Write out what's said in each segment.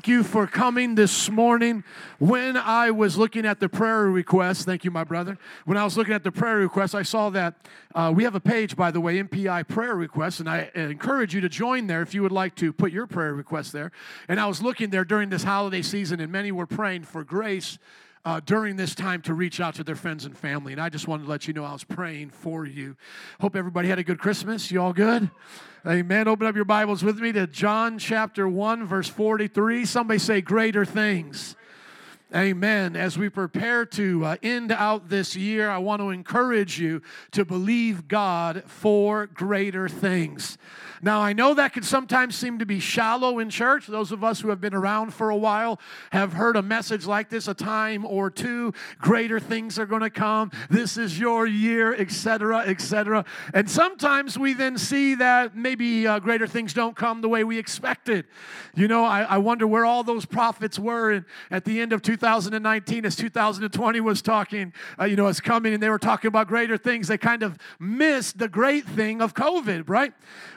thank you for coming this morning. When I was looking at the prayer request, thank you, my brother. When I was looking at the prayer request, I saw that we have a page, by the way, MPI prayer requests, and I encourage you to join there if you would like to put your prayer request there. And I was looking there during this holiday season, and many were praying for grace during this time to reach out to their friends and family. And I just wanted to let you know I was praying for you. Hope everybody had a good Christmas. You all good? Amen. Open up your Bibles with me to John chapter 1, verse 43. Somebody say greater things. Amen. As we prepare to end out this year, I want to encourage you to believe God for greater things. Now, I know that can sometimes seem to be shallow in church. Those of us who have been around for a while have heard a message like this a time or two. Greater things are going to come. This is your year, etc., etc. And sometimes we then see that maybe greater things don't come the way we expected. You know, I wonder where all those prophets were at the end of 2019, as 2020 was talking, it's coming, and they were talking about greater things. They kind of missed the great thing of COVID, right?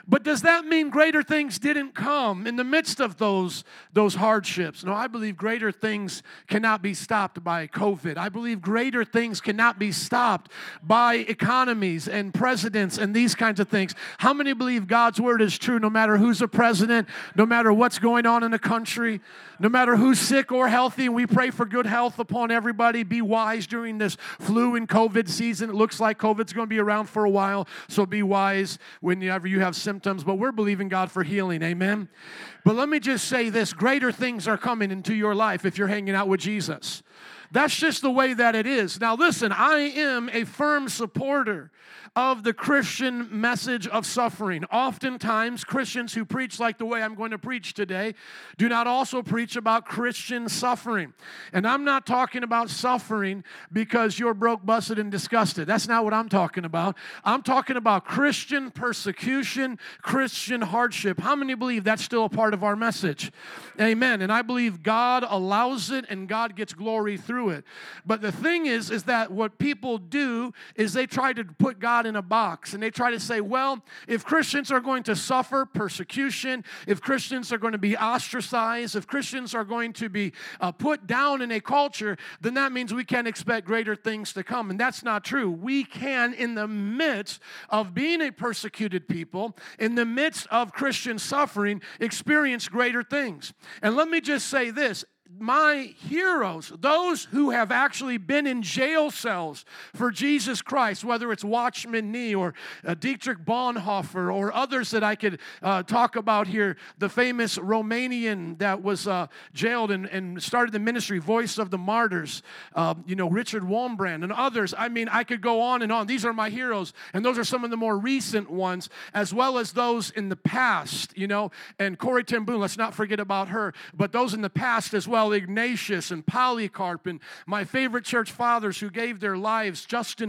But does that mean greater things didn't come in the midst of those hardships? No, I believe greater things cannot be stopped by COVID. I believe greater things cannot be stopped by economies and presidents and these kinds of things. How many believe God's word is true no matter who's a president, no matter what's going on in the country, no matter who's sick or healthy? And we pray for good health upon everybody. Be wise during this flu and COVID season. It looks like COVID's going to be around for a while, so be wise whenever you have symptoms. But we're believing God for healing, amen? But let me just say this, greater things are coming into your life if you're hanging out with Jesus. That's just the way that it is. Now listen, I am a firm supporter of the Christian message of suffering. Oftentimes, Christians who preach like the way I'm going to preach today do not also preach about Christian suffering. And I'm not talking about suffering because you're broke, busted, and disgusted. That's not what I'm talking about. I'm talking about Christian persecution, Christian hardship. How many believe that's still a part of our message? Amen. And I believe God allows it and God gets glory through it. But the thing is that what people do is they try to put God in a box, and they try to say, well, if Christians are going to suffer persecution, if Christians are going to be ostracized, if Christians are going to be put down in a culture, then that means we can't expect greater things to come. And that's not true. We can, in the midst of being a persecuted people, in the midst of Christian suffering, experience greater things. And let me just say this. My heroes, those who have actually been in jail cells for Jesus Christ, whether it's Watchman Nee or Dietrich Bonhoeffer or others that I could talk about here, the famous Romanian that was jailed and started the ministry, Voice of the Martyrs, Richard Wombrand and others. I mean, I could go on and on. These are my heroes, and those are some of the more recent ones, as well as those in the past, and Corrie ten Boom, let's not forget about her, but those in the past as well. Ignatius and Polycarp and my favorite church fathers who gave their lives, the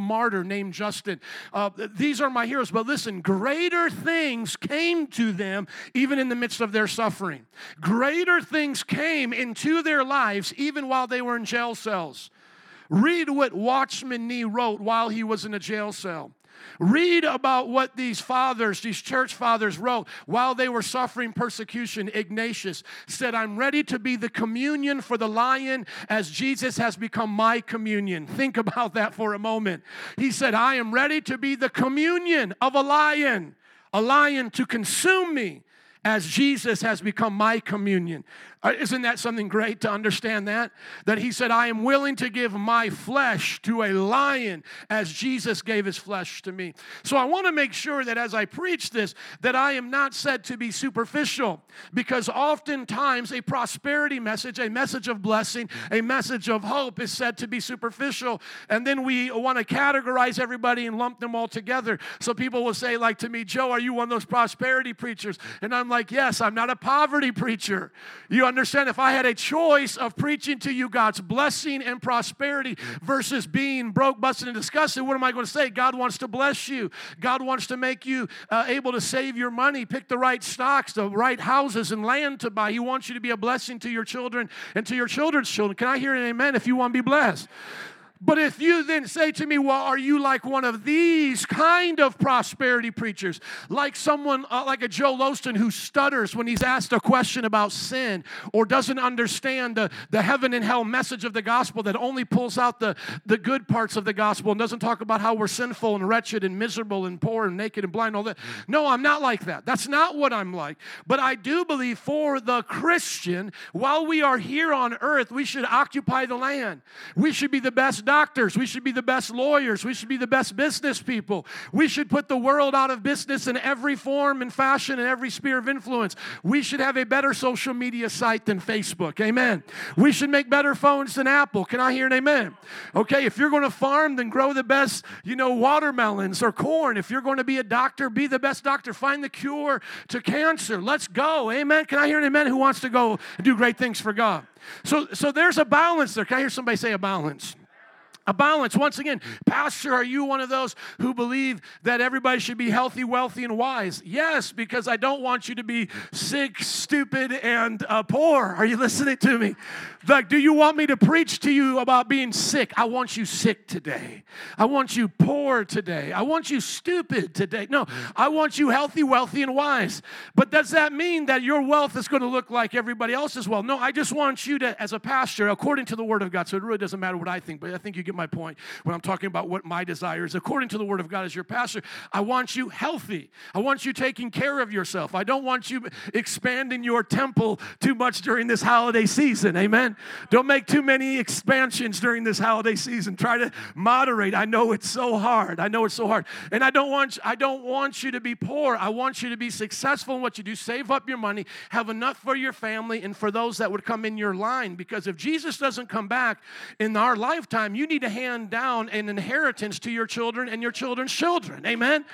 martyr named Justin. These are my heroes. But listen, greater things came to them even in the midst of their suffering. Greater things came into their lives even while they were in jail cells. Read what Watchman Nee wrote while he was in a jail cell. Read about what these church fathers wrote while they were suffering persecution. Ignatius said, I'm ready to be the communion for the lion as Jesus has become my communion. Think about that for a moment. He said, I am ready to be the communion of a lion to consume me as Jesus has become my communion. Isn't that something great to understand that? That he said, I am willing to give my flesh to a lion as Jesus gave his flesh to me. So I want to make sure that as I preach this, that I am not said to be superficial, because oftentimes a prosperity message, a message of blessing, a message of hope is said to be superficial, and then we want to categorize everybody and lump them all together. So people will say, like to me, Joe, are you one of those prosperity preachers? And I'm like, yes, I'm not a poverty preacher. You understand, if I had a choice of preaching to you God's blessing and prosperity versus being broke, busted, and disgusted, what am I going to say? God wants to bless you. God wants to make you able to save your money, pick the right stocks, the right houses, and land to buy. He wants you to be a blessing to your children and to your children's children. Can I hear an amen if you want to be blessed? But if you then say to me, well, are you like one of these kind of prosperity preachers, like someone like a Joe Loston who stutters when he's asked a question about sin or doesn't understand the heaven and hell message of the gospel that only pulls out the good parts of the gospel and doesn't talk about how we're sinful and wretched and miserable and poor and naked and blind and all that. No, I'm not like that. That's not what I'm like. But I do believe for the Christian, while we are here on earth, we should occupy the land. We should be the best doctors. We should be the best lawyers. We should be the best business people. We should put the world out of business in every form and fashion and every sphere of influence. We should have a better social media site than Facebook. Amen. We should make better phones than Apple. Can I hear an amen? Okay, if you're going to farm, then grow the best, watermelons or corn. If you're going to be a doctor, be the best doctor. Find the cure to cancer. Let's go. Amen. Can I hear an amen? Who wants to go and do great things for God? So there's a balance there. Can I hear somebody say a balance? A balance. Once again, Pastor, are you one of those who believe that everybody should be healthy, wealthy, and wise? Yes, because I don't want you to be sick, stupid, and poor. Are you listening to me? Like, do you want me to preach to you about being sick? I want you sick today. I want you poor today. I want you stupid today. No, I want you healthy, wealthy, and wise. But does that mean that your wealth is going to look like everybody else's wealth? No, I just want you to, as a pastor, according to the Word of God, so it really doesn't matter what I think, but I think you get my point when I'm talking about what my desire is. According to the Word of God as your pastor, I want you healthy. I want you taking care of yourself. I don't want you expanding your temple too much during this holiday season. Amen? Don't make too many expansions during this holiday season. Try to moderate. I know it's so hard. And I don't want you to be poor. I want you to be successful in what you do. Save up your money. Have enough for your family and for those that would come in your line, because if Jesus doesn't come back in our lifetime, you need to hand down an inheritance to your children and your children's children. Amen?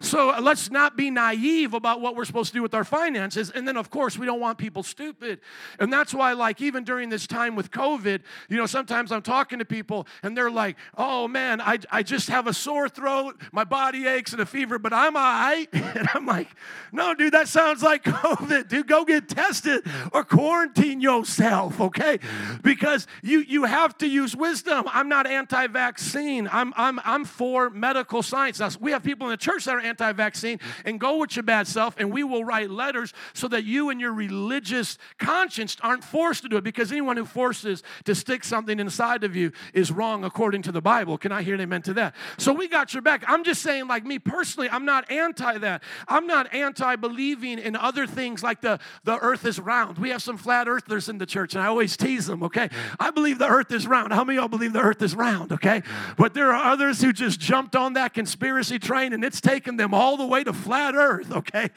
So let's not be naive about what we're supposed to do with our finances. And then, of course, we don't want people stupid. And that's why, even during this time with COVID, sometimes I'm talking to people, and they're like, oh, man, I just have a sore throat, my body aches, and a fever, but I'm all right. And I'm like, no, dude, that sounds like COVID. Dude, go get tested or quarantine yourself, okay? Because you have to use wisdom. I'm not anti-vaccine. I'm for medical science. Now, we have people in the church that are anti-vaccine, and go with your bad self, and we will write letters so that you and your religious conscience aren't forced to do it, because anyone who forces to stick something inside of you is wrong according to the Bible. Can I hear an amen to that? So we got your back. I'm just saying, me personally, I'm not anti that. I'm not anti-believing in other things like the earth is round. We have some flat earthers in the church, and I always tease them, okay? I believe the earth is round. How many of y'all believe the earth is round, okay? But there are others who just jumped on that conspiracy train, and it's taken them all the way to flat earth, okay?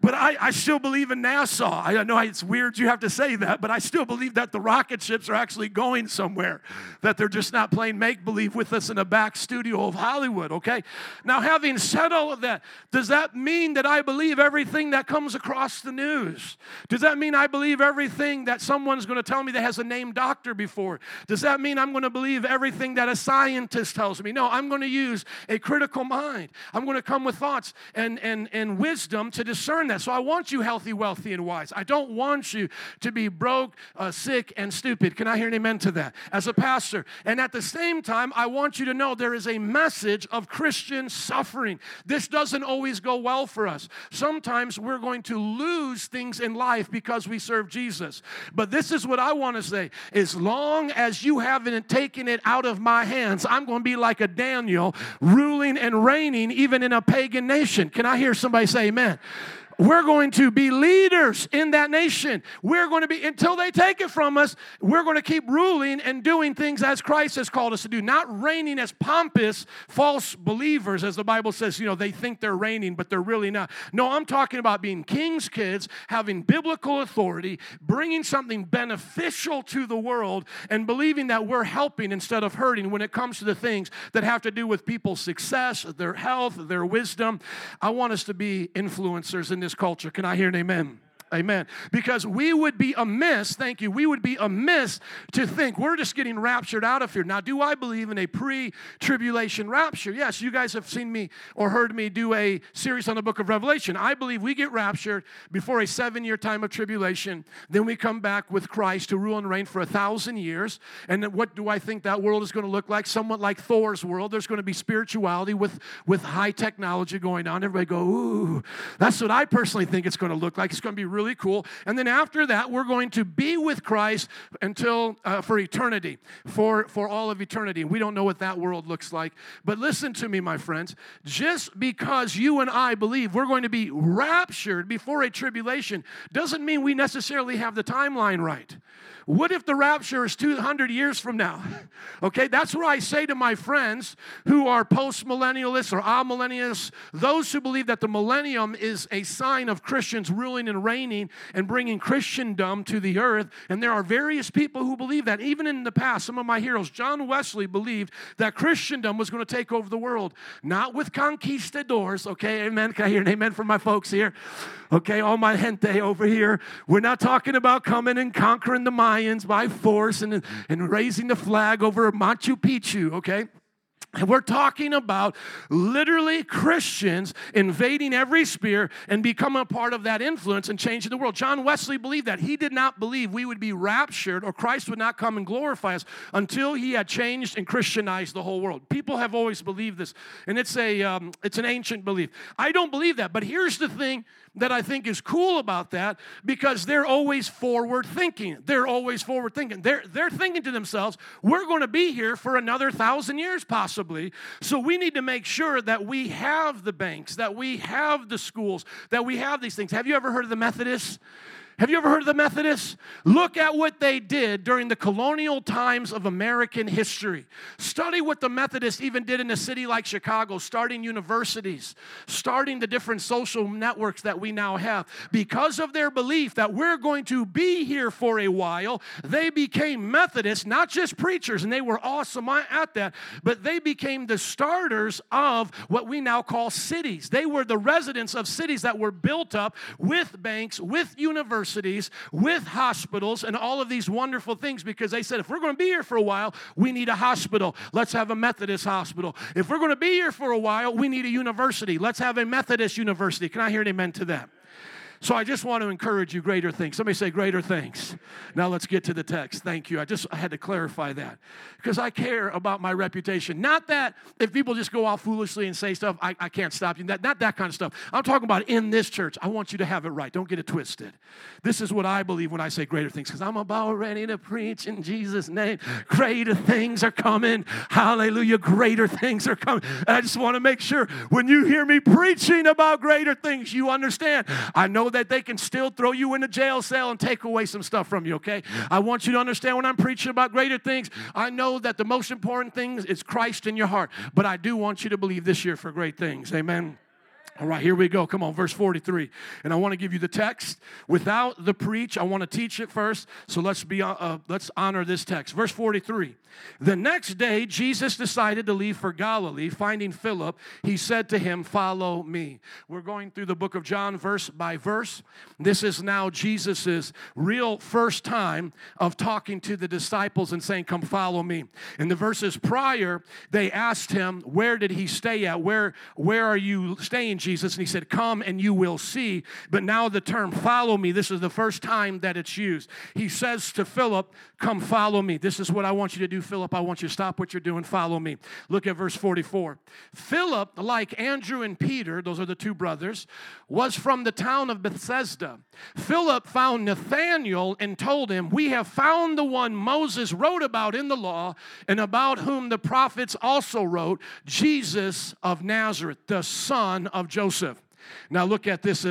But I still believe in NASA. I know it's weird you have to say that, but I still believe that the rocket ships are actually going somewhere, that they're just not playing make-believe with us in a back studio of Hollywood, okay? Now, having said all of that, does that mean that I believe everything that comes across the news? Does that mean I believe everything that someone's going to tell me that has a name doctor before? Does that mean I'm going to believe everything that a scientist tells me? No, I'm going to use a critical mind. I'm going to come with thoughts and wisdom to discern that. So I want you healthy, wealthy, and wise. I don't want you to be broke, sick, and stupid. Can I hear an amen to that as a pastor? And at the same time, I want you to know there is a message of Christian suffering. This doesn't always go well for us. Sometimes we're going to lose things in life because we serve Jesus. But this is what I want to say. As long as you haven't taken it out of my hands, I'm going to be like a Daniel, ruling and reigning even in a pagan nation. Can I hear somebody say amen? We're going to be leaders in that nation. We're going to be, until they take it from us, we're going to keep ruling and doing things as Christ has called us to do, not reigning as pompous false believers, as the Bible says, they think they're reigning, but they're really not. No, I'm talking about being king's kids, having biblical authority, bringing something beneficial to the world, and believing that we're helping instead of hurting when it comes to the things that have to do with people's success, their health, their wisdom. I want us to be influencers in this culture. Can I hear an amen? Amen. Because we would be amiss, we would be amiss to think we're just getting raptured out of here. Now, do I believe in a pre-tribulation rapture? Yes, you guys have seen me or heard me do a series on the book of Revelation. I believe we get raptured before a 7-year time of tribulation. Then we come back with Christ to rule and reign for 1,000 years. And then what do I think that world is going to look like? Somewhat like Thor's world. There's going to be spirituality with high technology going on. Everybody go, ooh, that's what I personally think it's going to look like. It's going to be really cool. And then after that, we're going to be with Christ until for eternity, for all of eternity. We don't know what that world looks like. But listen to me, my friends. Just because you and I believe we're going to be raptured before a tribulation doesn't mean we necessarily have the timeline right. What if the rapture is 200 years from now? Okay, that's where I say to my friends who are post-millennialists or amillennialists, those who believe that the millennium is a sign of Christians ruling and reigning and bringing Christendom to the earth, and there are various people who believe that. Even in the past, some of my heroes, John Wesley, believed that Christendom was going to take over the world, not with conquistadors, okay, amen, can I hear an amen from my folks here? Okay, all my gente over here, we're not talking about coming and conquering the mind by force and raising the flag over Machu Picchu, okay? And we're talking about literally Christians invading every sphere and becoming a part of that influence and changing the world. John Wesley believed that. He did not believe we would be raptured or Christ would not come and glorify us until he had changed and Christianized the whole world. People have always believed this, and it's an ancient belief. I don't believe that, but here's the thing that I think is cool about that, because they're always forward thinking. They're always forward thinking. They're thinking to themselves, we're going to be here for another 1,000 years possibly, so we need to make sure that we have the banks, that we have the schools, that we have these things. Have you ever heard of the Methodists? Have you ever heard of the Methodists? Look at what they did during the colonial times of American history. Study what the Methodists even did in a city like Chicago, starting universities, starting the different social networks that we now have. Because of their belief that we're going to be here for a while, they became Methodists, not just preachers, and they were awesome at that, but they became the starters of what we now call cities. They were the residents of cities that were built up with banks, with universities, with hospitals, and all of these wonderful things, because they said, if we're going to be here for a while, we need a hospital. Let's have a Methodist hospital. If we're going to be here for a while, we need a university. Let's have a Methodist university. Can I hear an amen to that? So I just want to encourage you, greater things. Somebody say greater things. Now let's get to the text. Thank you. I had to clarify that because I care about my reputation. Not that if people just go off foolishly and say stuff, I can't stop you. Not that kind of stuff. I'm talking about in this church. I want you to have it right. Don't get it twisted. This is what I believe when I say greater things, because I'm about ready to preach in Jesus' name. Greater things are coming. Hallelujah. Greater things are coming. And I just want to make sure when you hear me preaching about greater things, you understand. I know that they can still throw you in a jail cell and take away some stuff from you, okay? I want you to understand when I'm preaching about greater things, I know that the most important thing is Christ in your heart, but I do want you to believe this year for great things, amen? All right, here we go. Come on, verse 43. And I want to give you the text without the preach. I want to teach it first, so let's honor this text. Verse 43. The next day, Jesus decided to leave for Galilee. Finding Philip, he said to him, "Follow me." We're going through the book of John verse by verse. This is now Jesus' real first time of talking to the disciples and saying, "Come follow me." In the verses prior, they asked him, "Where did he stay at? Where are you staying, Jesus?" And he said, "Come and you will see." But now the term "follow me," this is the first time that it's used. He says to Philip, "Come follow me." This is what I want you to do, Philip. I want you to stop what you're doing. Follow me. Look at verse 44. Philip, like Andrew and Peter, those are the two brothers, was from the town of Bethsaida. Philip found Nathanael and told him, "We have found the one Moses wrote about in the law and about whom the prophets also wrote, Jesus of Nazareth, the son of Joseph." Now look at this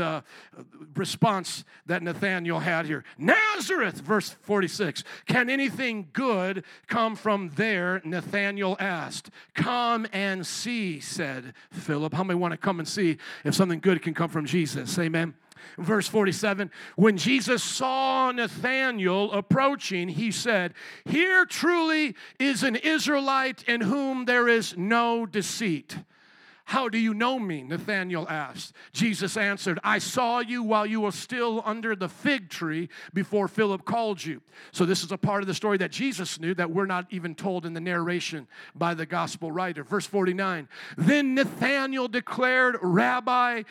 response that Nathanael had here. "Nazareth," verse 46. "Can anything good come from there?" Nathanael asked. "Come and see," said Philip. How many want to come and see if something good can come from Jesus? Amen. Verse 47, when Jesus saw Nathanael approaching, he said, "Here truly is an Israelite in whom there is no deceit." How do you know me? Nathanael asked. Jesus answered, I saw you while you were still under the fig tree before Philip called you. So this is a part of the story that Jesus knew that we're not even told in the narration by the gospel writer. Verse 49, then Nathanael declared, Rabbi,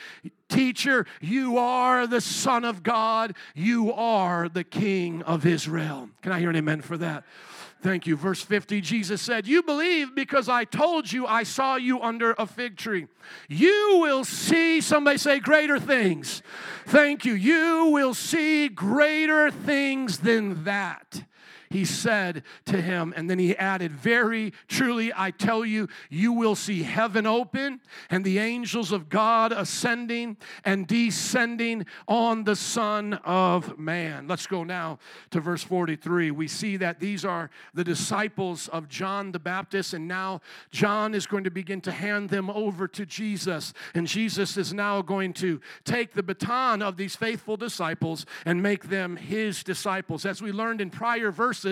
teacher, you are the Son of God. You are the King of Israel. Can I hear an amen for that? Thank you. Verse 50, Jesus said, you believe because I told you I saw you under a fig tree. You will see, somebody say, greater things. Thank you. You will see greater things than that, he said to him. And then he added, very truly I tell you, you will see heaven open and the angels of God ascending and descending on the Son of Man. Let's go now to verse 43. We see that these are the disciples of John the Baptist, and now John is going to begin to hand them over to Jesus. And Jesus is now going to take the baton of these faithful disciples and make them his disciples. As we learned in prior verses,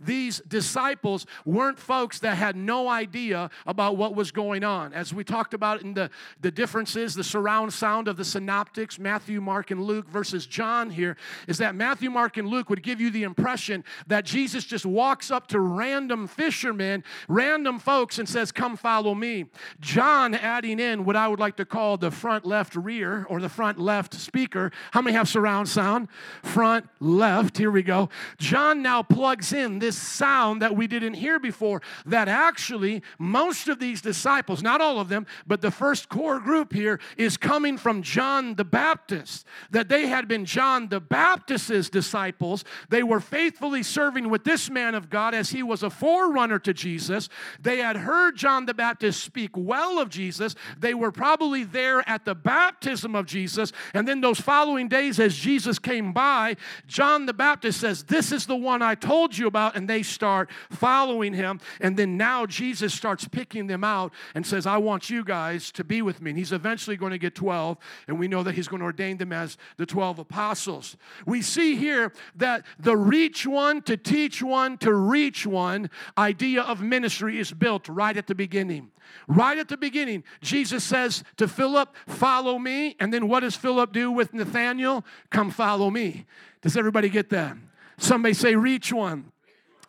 these disciples weren't folks that had no idea about what was going on. As we talked about in the differences, the surround sound of the synoptics, Matthew, Mark, and Luke versus John here, is that Matthew, Mark, and Luke would give you the impression that Jesus just walks up to random fishermen, random folks, and says, come follow me. John adding in what I would like to call the front left rear or the front left speaker. How many have surround sound? Front left. Here we go. John now plugs in this sound that we didn't hear before, that actually most of these disciples, not all of them, but the first core group here is coming from John the Baptist, that they had been John the Baptist's disciples. They were faithfully serving with this man of God as he was a forerunner to Jesus. They had heard John the Baptist speak well of Jesus. They were probably there at the baptism of Jesus, and then those following days as Jesus came by, John the Baptist says, this is the one I told you about, and they start following him. And then now Jesus starts picking them out and says, I want you guys to be with me. And he's eventually going to get 12, and we know that he's going to ordain them as the 12 apostles. We see here that the reach one to teach one to reach one idea of ministry is built right at the beginning. Right at the beginning, Jesus says to Philip, follow me. And then what does Philip do with Nathanael? Come follow me. Does everybody get that? Somebody say, reach one,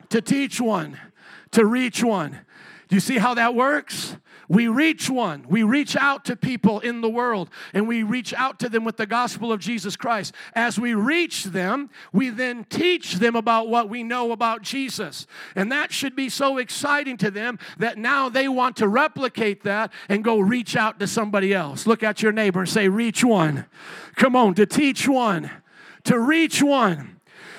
to teach one, to reach one. Do you see how that works? We reach one. We reach out to people in the world, and we reach out to them with the gospel of Jesus Christ. As we reach them, we then teach them about what we know about Jesus. And that should be so exciting to them that now they want to replicate that and go reach out to somebody else. Look at your neighbor and say, reach one. Come on, to teach one, to reach one.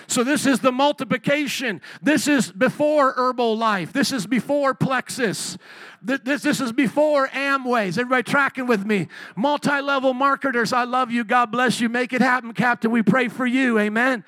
So this is the multiplication. This is before Herbalife. This is before Plexus. This is before Amway's. Everybody tracking with me? Multi-level marketers, I love you. God bless you. Make it happen, Captain. We pray for you. Amen.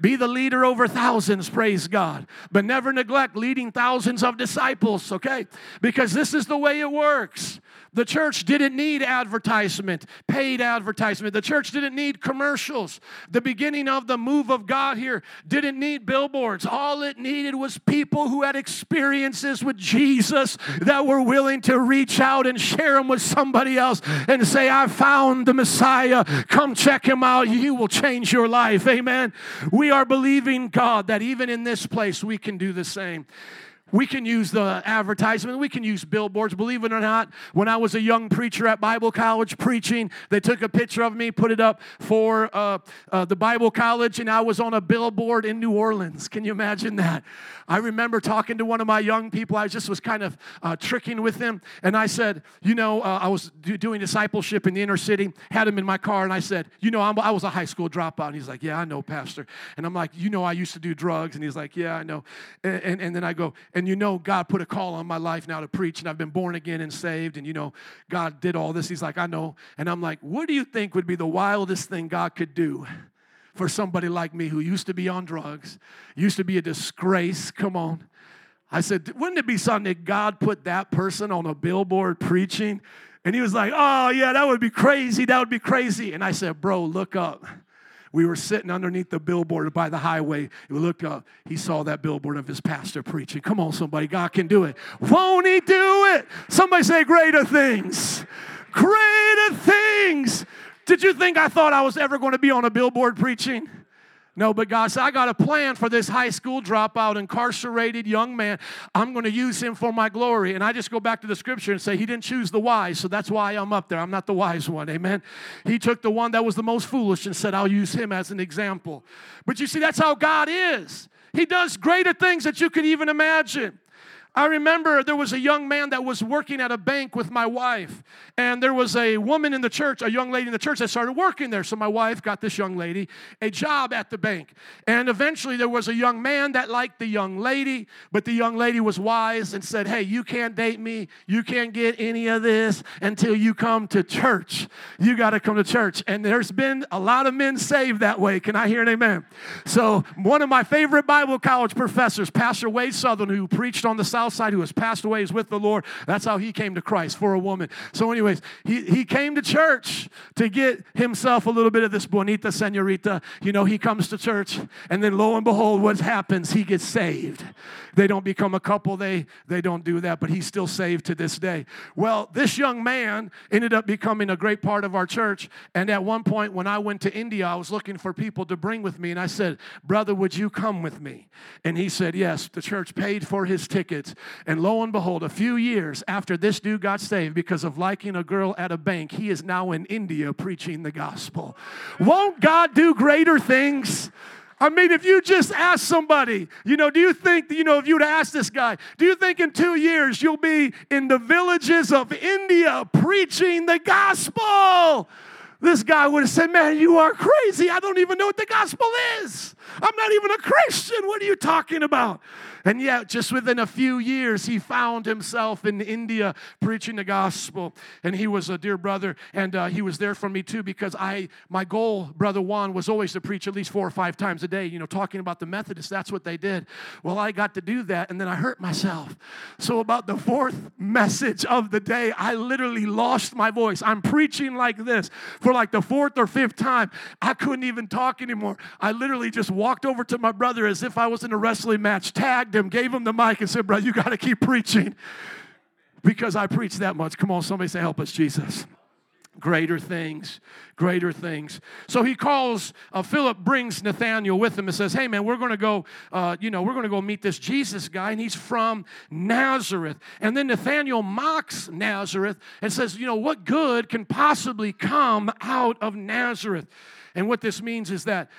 Be the leader over thousands, praise God. But never neglect leading thousands of disciples, okay? Because this is the way it works. The church didn't need advertisement, paid advertisement. The church didn't need commercials. The beginning of the move of God here didn't need billboards. All it needed was people who had experiences with Jesus that were willing to reach out and share them with somebody else and say, I found the Messiah. Come check him out. You will change your life. Amen. We are believing God that even in this place we can do the same. We can use the advertisement. We can use billboards. Believe it or not, when I was a young preacher at Bible college preaching, they took a picture of me, put it up for the Bible college, and I was on a billboard in New Orleans. Can you imagine that? I remember talking to one of my young people. I just was kind of tricking with him, and I said, I was doing discipleship in the inner city, had him in my car, and I said, I was a high school dropout. And he's like, yeah, I know, Pastor. And I'm like, I used to do drugs. And he's like, yeah, I know. And then I go, and God put a call on my life now to preach, and I've been born again and saved, and God did all this. He's like, I know. And I'm like, what do you think would be the wildest thing God could do for somebody like me who used to be on drugs, used to be a disgrace? Come on. I said, wouldn't it be something that God put that person on a billboard preaching? And he was like, oh, yeah, that would be crazy. That would be crazy. And I said, bro, look up. We were sitting underneath the billboard by the highway. We looked up. He saw that billboard of his pastor preaching. Come on, somebody. God can do it. Won't he do it? Somebody say greater things. Greater things. Did you think I thought I was ever going to be on a billboard preaching? No, but God said, I got a plan for this high school dropout, incarcerated young man. I'm going to use him for my glory. And I just go back to the scripture and say, he didn't choose the wise, so that's why I'm up there. I'm not the wise one, amen? He took the one that was the most foolish and said, I'll use him as an example. But you see, that's how God is. He does greater things that you could even imagine. I remember there was a young man that was working at a bank with my wife, and there was a woman in the church, a young lady in the church that started working there. So my wife got this young lady a job at the bank, and eventually there was a young man that liked the young lady, but the young lady was wise and said, hey, you can't date me. You can't get any of this until you come to church. You got to come to church, and there's been a lot of men saved that way. Can I hear an amen? So one of my favorite Bible college professors, Pastor Wade Southern, who preached on the South Side, who has passed away, is with the Lord. That's how he came to Christ, for a woman. So anyways, he came to church to get himself a little bit of this bonita senorita. You know, he comes to church, and then lo and behold, what happens? He gets saved. They don't become a couple. They don't do that, but he's still saved to this day. Well, this young man ended up becoming a great part of our church, and at one point when I went to India, I was looking for people to bring with me, and I said, brother, would you come with me? And he said, yes. The church paid for his tickets. And lo and behold, a few years after this dude got saved because of liking a girl at a bank, he is now in India preaching the gospel. Won't God do greater things? I mean, if you just ask somebody, do you think, if you would ask this guy, do you think in 2 years you'll be in the villages of India preaching the gospel? This guy would have said, man, you are crazy. I don't even know what the gospel is. I'm not even a Christian. What are you talking about? And yet, just within a few years, he found himself in India preaching the gospel. And he was a dear brother, and he was there for me, too, because my goal, Brother Juan, was always to preach at least 4 or 5 times a day, talking about the Methodists. That's what they did. Well, I got to do that, and then I hurt myself. So about the 4th message of the day, I literally lost my voice. I'm preaching like this. For like the 4th or 5th time, I couldn't even talk anymore. I literally just walked over to my brother as if I was in a wrestling match, tagged him, gave him the mic, and said, bro, you got to keep preaching because I preach that much. Come on, somebody say, help us, Jesus. Greater things, greater things. So he calls, Philip brings Nathanael with him and says, hey, man, we're going to go, we're going to go meet this Jesus guy, and he's from Nazareth. And then Nathanael mocks Nazareth and says, what good can possibly come out of Nazareth? And what this means is that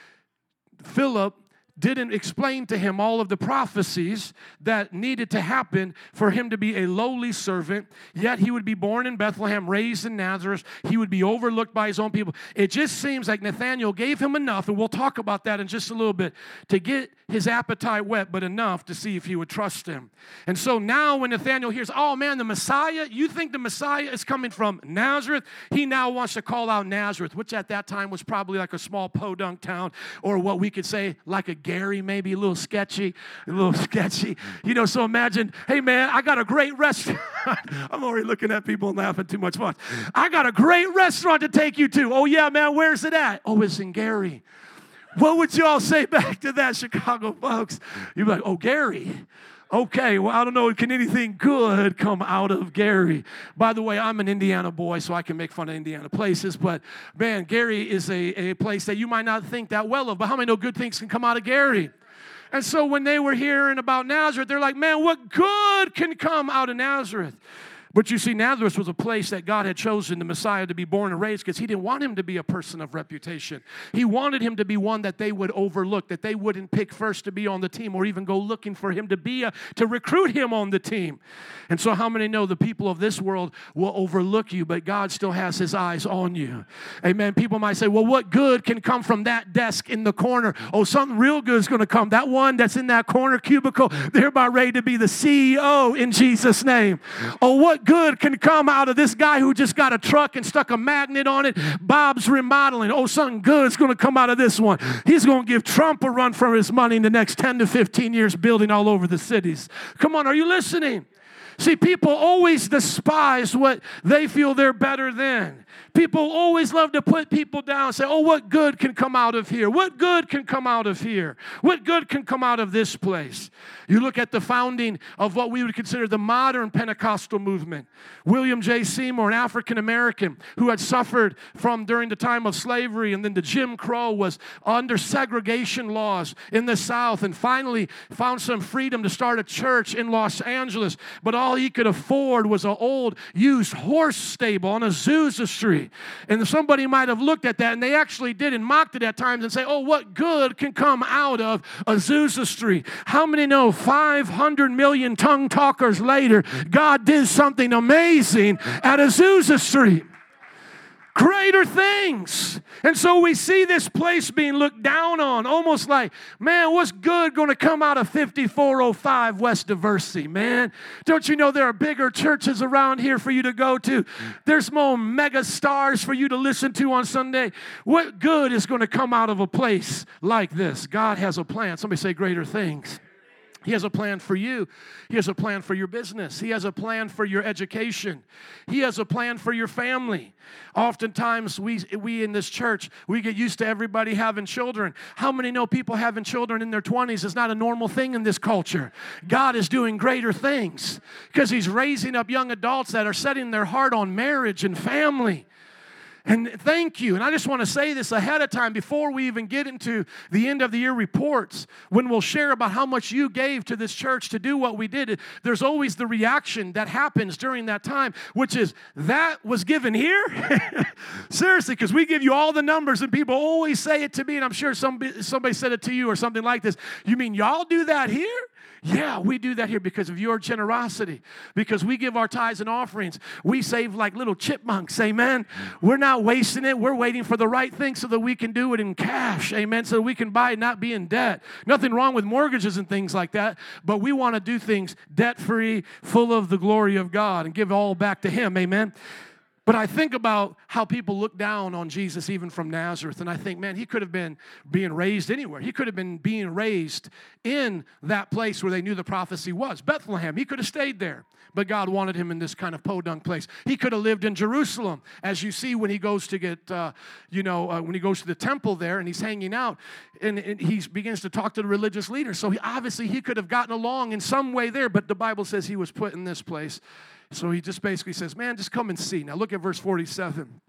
Philip didn't explain to him all of the prophecies that needed to happen for him to be a lowly servant, yet he would be born in Bethlehem, raised in Nazareth. He would be overlooked by his own people. It just seems like Nathanael gave him enough, and we'll talk about that in just a little bit, to get his appetite wet, but enough to see if he would trust him. And so now when Nathanael hears, oh man, the Messiah, you think the Messiah is coming from Nazareth? He now wants to call out Nazareth, which at that time was probably like a small podunk town, or what we could say like a Gary, maybe a little sketchy. So imagine, hey, man, I got a great restaurant. I'm already looking at people and laughing too much fun. I got a great restaurant to take you to. Oh, yeah, man, where's it at? Oh, it's in Gary. What would you all say back to that, Chicago folks? You'd be like, oh, Gary. Okay, well, I don't know, can anything good come out of Gary? By the way, I'm an Indiana boy, so I can make fun of Indiana places, but, man, Gary is a place that you might not think that well of, but how many know good things can come out of Gary? And so when they were hearing about Nazareth, they're like, man, what good can come out of Nazareth? But you see, Nazareth was a place that God had chosen the Messiah to be born and raised because he didn't want him to be a person of reputation. He wanted him to be one that they would overlook, that they wouldn't pick first to be on the team or even go looking for him to recruit him on the team. And so how many know the people of this world will overlook you, but God still has his eyes on you? Amen. People might say, well, what good can come from that desk in the corner? Oh, something real good is going to come. That one that's in that corner cubicle, they're about ready to be the CEO in Jesus' name. Oh, what good can come out of this guy who just got a truck and stuck a magnet on it? Bob's remodeling. Oh, something good's going to come out of this one. He's going to give Trump a run for his money in the next 10 to 15 years building all over the cities. Come on, are you listening? See, people always despise what they feel they're better than. People always love to put people down and say, oh, what good can come out of here? What good can come out of here? What good can come out of this place? You look at the founding of what we would consider the modern Pentecostal movement. William J. Seymour, an African-American who had suffered from during the time of slavery and then the Jim Crow, was under segregation laws in the South and finally found some freedom to start a church in Los Angeles. But all he could afford was an old used horse stable on Azusa Street. And somebody might have looked at that, and they actually did and mocked it at times and say, oh, what good can come out of Azusa Street? How many know 500 million tongue talkers later, God did something amazing at Azusa Street? Greater things. And so we see this place being looked down on, almost like, man, what's good going to come out of 5405 West Diversity, man? Don't you know there are bigger churches around here for you to go to? There's more mega stars for you to listen to on Sunday. What good is going to come out of a place like this? God has a plan. Somebody say greater things. He has a plan for you. He has a plan for your business. He has a plan for your education. He has a plan for your family. Oftentimes, we in this church, we get used to everybody having children. How many know people having children in their 20s is not a normal thing in this culture? God is doing greater things because He's raising up young adults that are setting their heart on marriage and family. And thank you. And I just want to say this ahead of time before we even get into the end of the year reports, when we'll share about how much you gave to this church to do what we did, there's always the reaction that happens during that time, which is, that was given here? Seriously, because we give you all the numbers and people always say it to me, and I'm sure somebody said it to you or something like this. You mean y'all do that here? Yeah, we do that here because of your generosity, because we give our tithes and offerings. We save like little chipmunks, amen? We're not wasting it. We're waiting for the right thing so that we can do it in cash, amen, so we can buy and not be in debt. Nothing wrong with mortgages and things like that, but we want to do things debt-free, full of the glory of God, and give it all back to Him, amen? But I think about how people look down on Jesus even from Nazareth, and I think, man, He could have been being raised anywhere. He could have been being raised in that place where they knew the prophecy was, Bethlehem. He could have stayed there, but God wanted Him in this kind of podunk place. He could have lived in Jerusalem, as you see when He goes to get, when He goes to the temple there, and He's hanging out, and He begins to talk to the religious leaders. So he could have gotten along in some way there, but the Bible says He was put in this place. So He just basically says, man, just come and see. Now look at verse 47.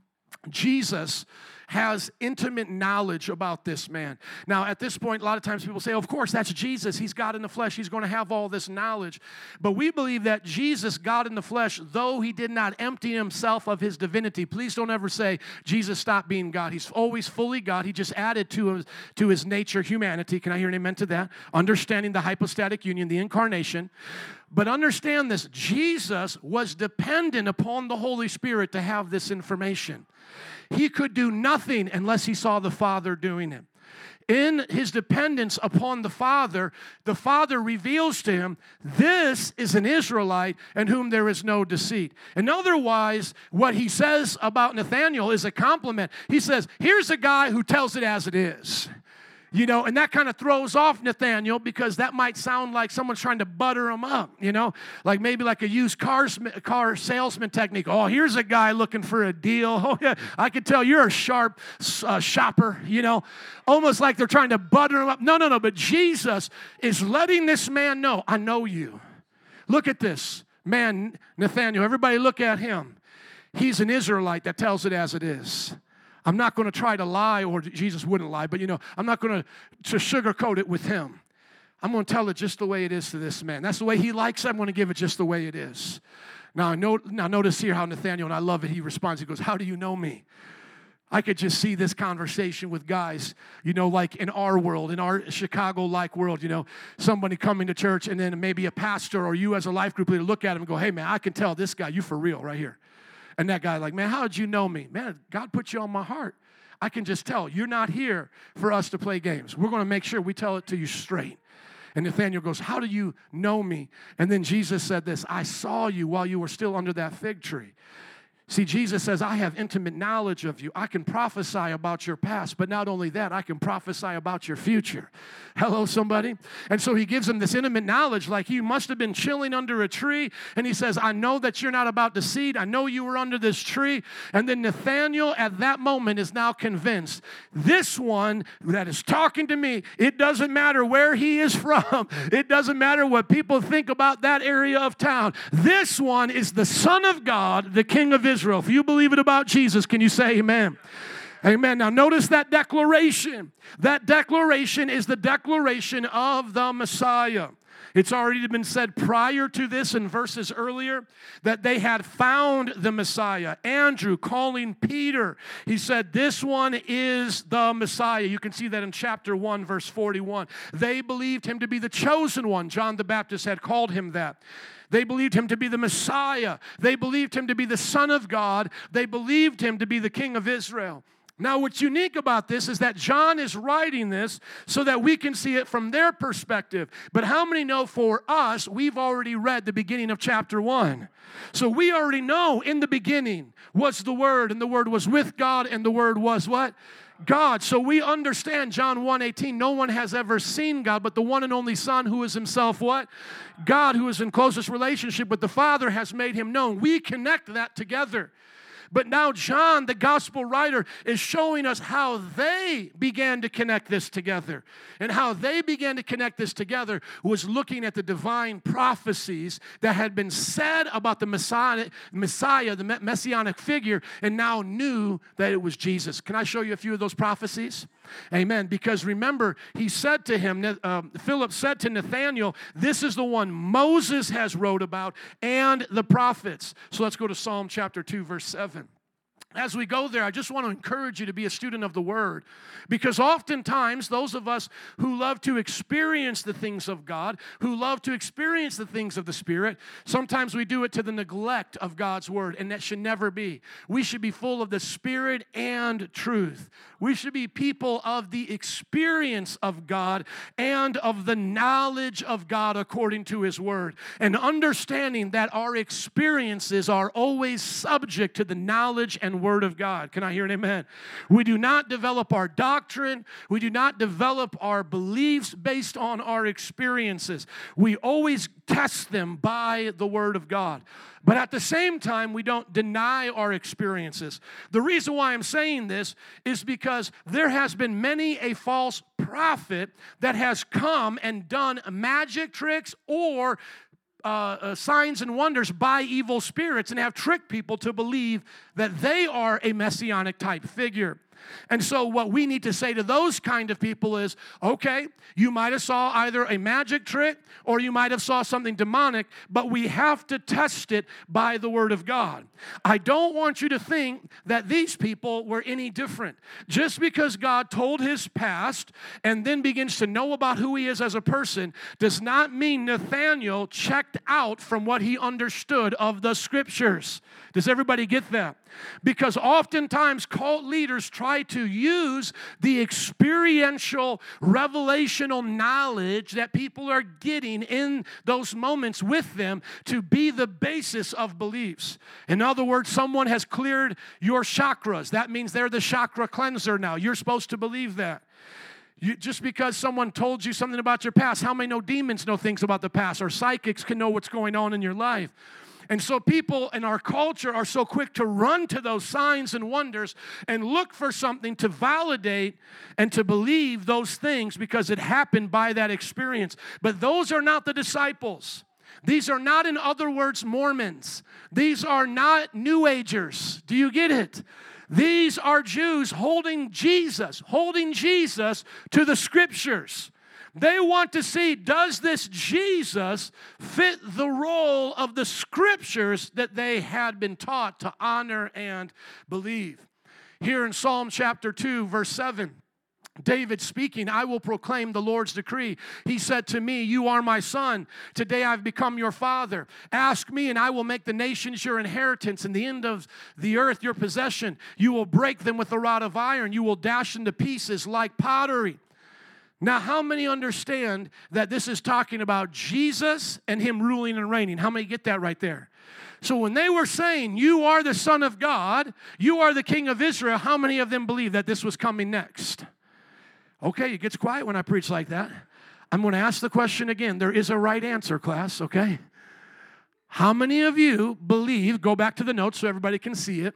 Jesus has intimate knowledge about this man. Now, at this point, a lot of times people say, of course, that's Jesus. He's God in the flesh. He's going to have all this knowledge. But we believe that Jesus, God in the flesh, though He did not empty Himself of His divinity, please don't ever say Jesus stopped being God. He's always fully God. He just added to His nature humanity. Can I hear an amen to that? Understanding the hypostatic union, the incarnation. But understand this, Jesus was dependent upon the Holy Spirit to have this information. He could do nothing unless He saw the Father doing it. In His dependence upon the Father reveals to Him, this is an Israelite in whom there is no deceit. And otherwise, what He says about Nathanael is a compliment. He says, here's a guy who tells it as it is. You know, and that kind of throws off Nathanael because that might sound like someone's trying to butter him up, you know, like maybe like a used car salesman technique. Oh, here's a guy looking for a deal. Oh, yeah, I can tell you're a sharp shopper, you know, almost like they're trying to butter him up. No, but Jesus is letting this man know, I know you. Look at this man, Nathanael. Everybody look at him. He's an Israelite that tells it as it is. I'm not going to try to lie, or Jesus wouldn't lie, but, you know, I'm not going to sugarcoat it with Him. I'm going to tell it just the way it is to this man. That's the way he likes it. I'm going to give it just the way it is. Now notice here how Nathanael, and I love it, he responds. He goes, how do you know me? I could just see this conversation with guys, you know, like in our world, in our Chicago-like world, you know, somebody coming to church, and then maybe a pastor or you as a life group leader look at him and go, hey, man, I can tell this guy, you for real right here. And that guy like, man, how did you know me? Man, God put you on my heart. I can just tell. You're not here for us to play games. We're going to make sure we tell it to you straight. And Nathanael goes, how do you know me? And then Jesus said this, I saw you while you were still under that fig tree. See, Jesus says, I have intimate knowledge of you. I can prophesy about your past, but not only that, I can prophesy about your future. Hello, somebody? And so he gives him this intimate knowledge, like you must have been chilling under a tree, and he says, I know that you're not about to seed. I know you were under this tree. And then Nathanael, at that moment, is now convinced, this one that is talking to me, it doesn't matter where he is from. It doesn't matter what people think about that area of town. This one is the Son of God, the King of Israel. If you believe it about Jesus, can you say amen? Amen. Now notice that declaration. That declaration is the declaration of the Messiah. It's already been said prior to this in verses earlier that they had found the Messiah. Andrew calling Peter, he said, this one is the Messiah. You can see that in chapter 1, verse 41. They believed him to be the chosen one. John the Baptist had called him that. They believed him to be the Messiah. They believed him to be the Son of God. They believed him to be the King of Israel. Now, what's unique about this is that John is writing this so that we can see it from their perspective. But how many know for us, we've already read the beginning of chapter 1. So we already know in the beginning was the Word, and the Word was with God, and the Word was what? God. So we understand John 1:18, no one has ever seen God, but the one and only Son who is himself what? God, who is in closest relationship with the Father, has made him known. We connect that together. But now John, the gospel writer, is showing us how they began to connect this together. And how they began to connect this together was looking at the divine prophecies that had been said about the Messiah, the messianic figure, and now knew that it was Jesus. Can I show you a few of those prophecies? Amen. Because remember, he said to him, Philip said to Nathanael, this is the one Moses has wrote about and the prophets. So let's go to Psalm chapter 2, verse 7. As we go there, I just want to encourage you to be a student of the Word, because oftentimes those of us who love to experience the things of God, who love to experience the things of the Spirit, sometimes we do it to the neglect of God's Word, and that should never be. We should be full of the Spirit and truth. We should be people of the experience of God and of the knowledge of God according to His Word, and understanding that our experiences are always subject to the knowledge and Word of God. Can I hear an amen? We do not develop our doctrine. We do not develop our beliefs based on our experiences. We always test them by the Word of God. But at the same time, we don't deny our experiences. The reason why I'm saying this is because there has been many a false prophet that has come and done magic tricks or signs and wonders by evil spirits and have tricked people to believe that they are a messianic type figure. And so what we need to say to those kind of people is, okay, you might have saw either a magic trick or you might have saw something demonic, but we have to test it by the Word of God. I don't want you to think that these people were any different. Just because God told his past and then begins to know about who he is as a person does not mean Nathanael checked out from what he understood of the Scriptures. Does everybody get that? Because oftentimes cult leaders try to use the experiential, revelational knowledge that people are getting in those moments with them to be the basis of beliefs. In other words, someone has cleared your chakras. That means they're the chakra cleanser now. You're supposed to believe that. Just because someone told you something about your past, how many know demons know things about the past, or psychics can know what's going on in your life? And so people in our culture are so quick to run to those signs and wonders and look for something to validate and to believe those things because it happened by that experience. But those are not the disciples. These are not, in other words, Mormons. These are not New Agers. Do you get it? These are Jews holding Jesus to the Scriptures. They want to see, does this Jesus fit the role of the Scriptures that they had been taught to honor and believe? Here in Psalm chapter 2, verse 7, David speaking, I will proclaim the Lord's decree. He said to me, you are my son. Today I've become your father. Ask me, and I will make the nations your inheritance and the end of the earth your possession. You will break them with a rod of iron. You will dash them to pieces like pottery. Now, how many understand that this is talking about Jesus and him ruling and reigning? How many get that right there? So when they were saying, you are the Son of God, you are the King of Israel, how many of them believed that this was coming next? Okay, it gets quiet when I preach like that. I'm going to ask the question again. There is a right answer, class, okay? How many of you believe, go back to the notes so everybody can see it,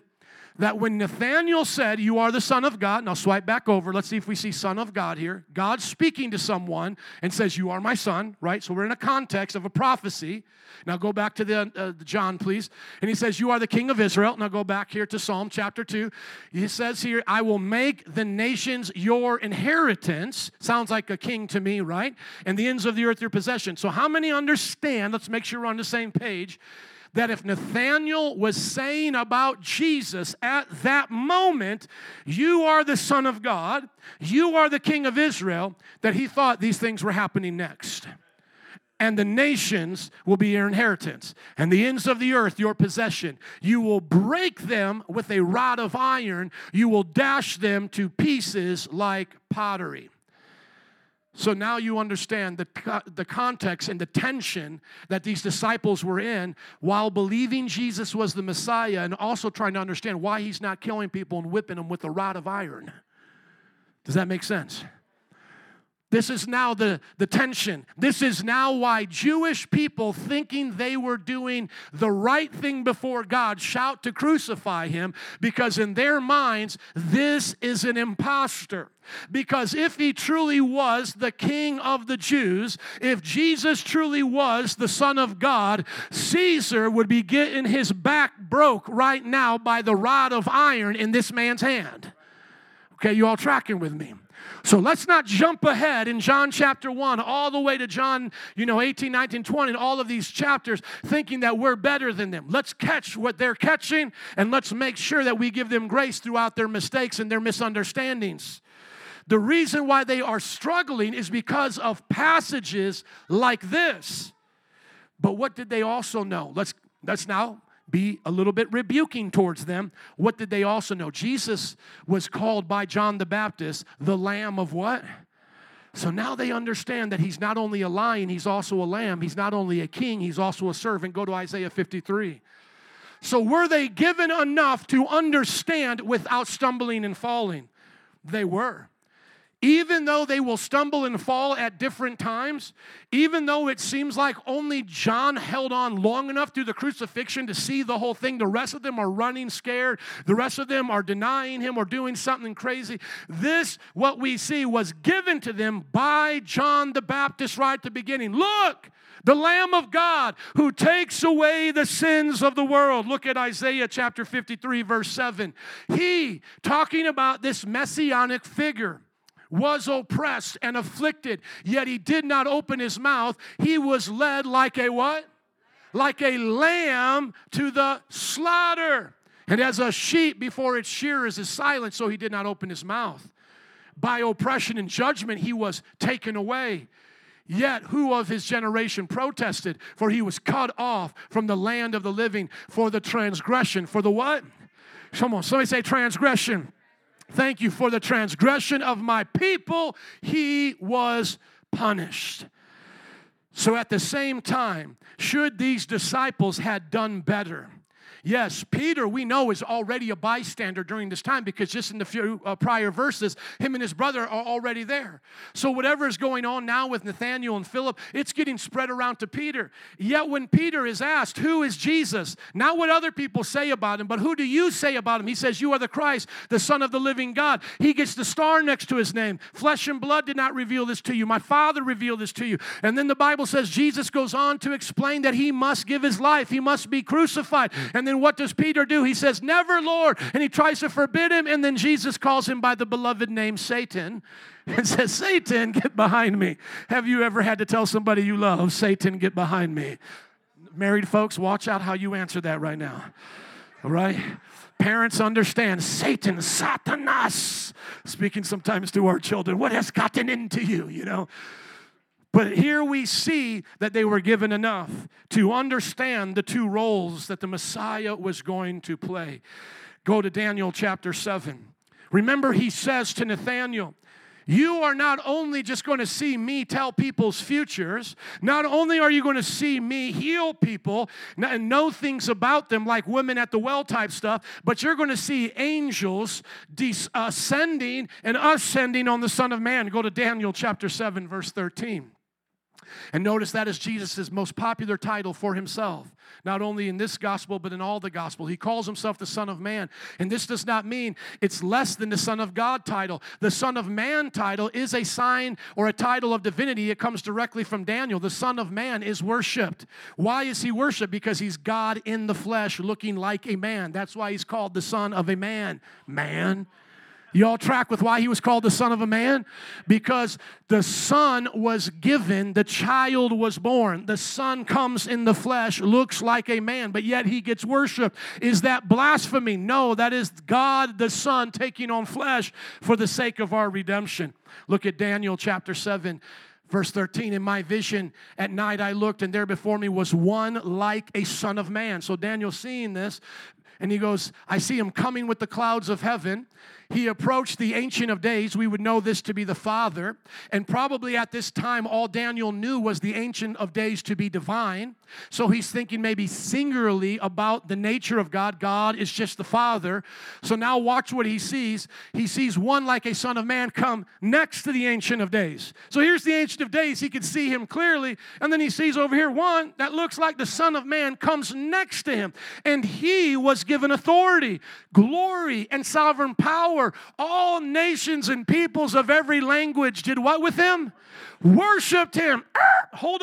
that when Nathanael said, you are the Son of God, and I'll swipe back over. Let's see if we see Son of God here. God's speaking to someone and says, you are my son, right? So we're in a context of a prophecy. Now go back to the John, please. And he says, you are the King of Israel. Now go back here to Psalm chapter 2. He says here, I will make the nations your inheritance. Sounds like a king to me, right? And the ends of the earth your possession. So how many understand, let's make sure we're on the same page, that if Nathanael was saying about Jesus at that moment, you are the Son of God, you are the King of Israel, that he thought these things were happening next. And the nations will be your inheritance, and the ends of the earth your possession. You will break them with a rod of iron. You will dash them to pieces like pottery. So now you understand the context and the tension that these disciples were in while believing Jesus was the Messiah and also trying to understand why he's not killing people and whipping them with a rod of iron. Does that make sense? This is now the tension. This is now why Jewish people, thinking they were doing the right thing before God, shout to crucify him, because in their minds, this is an imposter. Because if he truly was the King of the Jews, if Jesus truly was the Son of God, Caesar would be getting his back broke right now by the rod of iron in this man's hand. Okay, you all tracking with me? So let's not jump ahead in John chapter 1 all the way to John, 18, 19, 20, and all of these chapters thinking that we're better than them. Let's catch what they're catching, and let's make sure that we give them grace throughout their mistakes and their misunderstandings. The reason why they are struggling is because of passages like this. But what did they also know? Let's now be a little bit rebuking towards them. What did they also know? Jesus was called by John the Baptist the Lamb of what? So now they understand that he's not only a lion, he's also a lamb. He's not only a king, he's also a servant. Go to Isaiah 53. So were they given enough to understand without stumbling and falling? They were. Even though they will stumble and fall at different times, even though it seems like only John held on long enough through the crucifixion to see the whole thing, the rest of them are running scared, the rest of them are denying him or doing something crazy. This, what we see, was given to them by John the Baptist right at the beginning. Look, the Lamb of God who takes away the sins of the world. Look at Isaiah chapter 53, verse 7. He, talking about this messianic figure, was oppressed and afflicted, yet he did not open his mouth. He was led like a what? Like a lamb to the slaughter. And as a sheep before its shearers is silent, so he did not open his mouth. By oppression and judgment he was taken away. Yet who of his generation protested? For he was cut off from the land of the living for the transgression. For the what? Come on, somebody say transgression. Thank you. For the transgression of my people, he was punished. So at the same time, should these disciples had done better? Yes, Peter, we know, is already a bystander during this time, because just in the few prior verses, him and his brother are already there. So whatever is going on now with Nathanael and Philip, it's getting spread around to Peter. Yet when Peter is asked, who is Jesus? Not what other people say about him, but who do you say about him? He says, you are the Christ, the Son of the living God. He gets the star next to his name. Flesh and blood did not reveal this to you. My Father revealed this to you. And then the Bible says Jesus goes on to explain that he must give his life. He must be crucified. And then what does Peter do? He says, never, Lord. And he tries to forbid him. And then Jesus calls him by the beloved name Satan and says, Satan, get behind me. Have you ever had to tell somebody you love, Satan, get behind me? Married folks, watch out how you answer that right now. All right? Parents, understand, Satan, Satanas, speaking sometimes to our children, what has gotten into you, But here we see that they were given enough to understand the two roles that the Messiah was going to play. Go to Daniel chapter 7. Remember, he says to Nathanael, You are not only just going to see me tell people's futures, not only are you going to see me heal people and know things about them like women at the well type stuff, but you're going to see angels ascending and ascending on the Son of Man. Go to Daniel chapter 7, verse 13. And notice that is Jesus' most popular title for himself, not only in this gospel, but in all the gospel. He calls himself the Son of Man. And this does not mean it's less than the Son of God title. The Son of Man title is a sign or a title of divinity. It comes directly from Daniel. The Son of Man is worshipped. Why is he worshipped? Because he's God in the flesh looking like a man. That's why he's called the Son of a Man. Man. You all track with why he was called the Son of a Man? Because the Son was given, the child was born. The Son comes in the flesh, looks like a man, but yet he gets worshiped. Is that blasphemy? No, that is God the Son taking on flesh for the sake of our redemption. Look at Daniel chapter 7. Verse 13, in my vision at night I looked, and there before me was one like a son of man. So Daniel seeing this, and he goes, I see him coming with the clouds of heaven. He approached the Ancient of Days. We would know this to be the Father. And probably at this time, all Daniel knew was the Ancient of Days to be divine. So he's thinking maybe singularly about the nature of God. God is just the Father. So now watch what he sees. He sees one like a son of man come next to the Ancient of Days. So here's the Ancient of Days. He could see him clearly. And then he sees over here one that looks like the Son of Man comes next to him. And he was given authority, glory, and sovereign power. All nations and peoples of every language did what with him? Worshipped him. Hold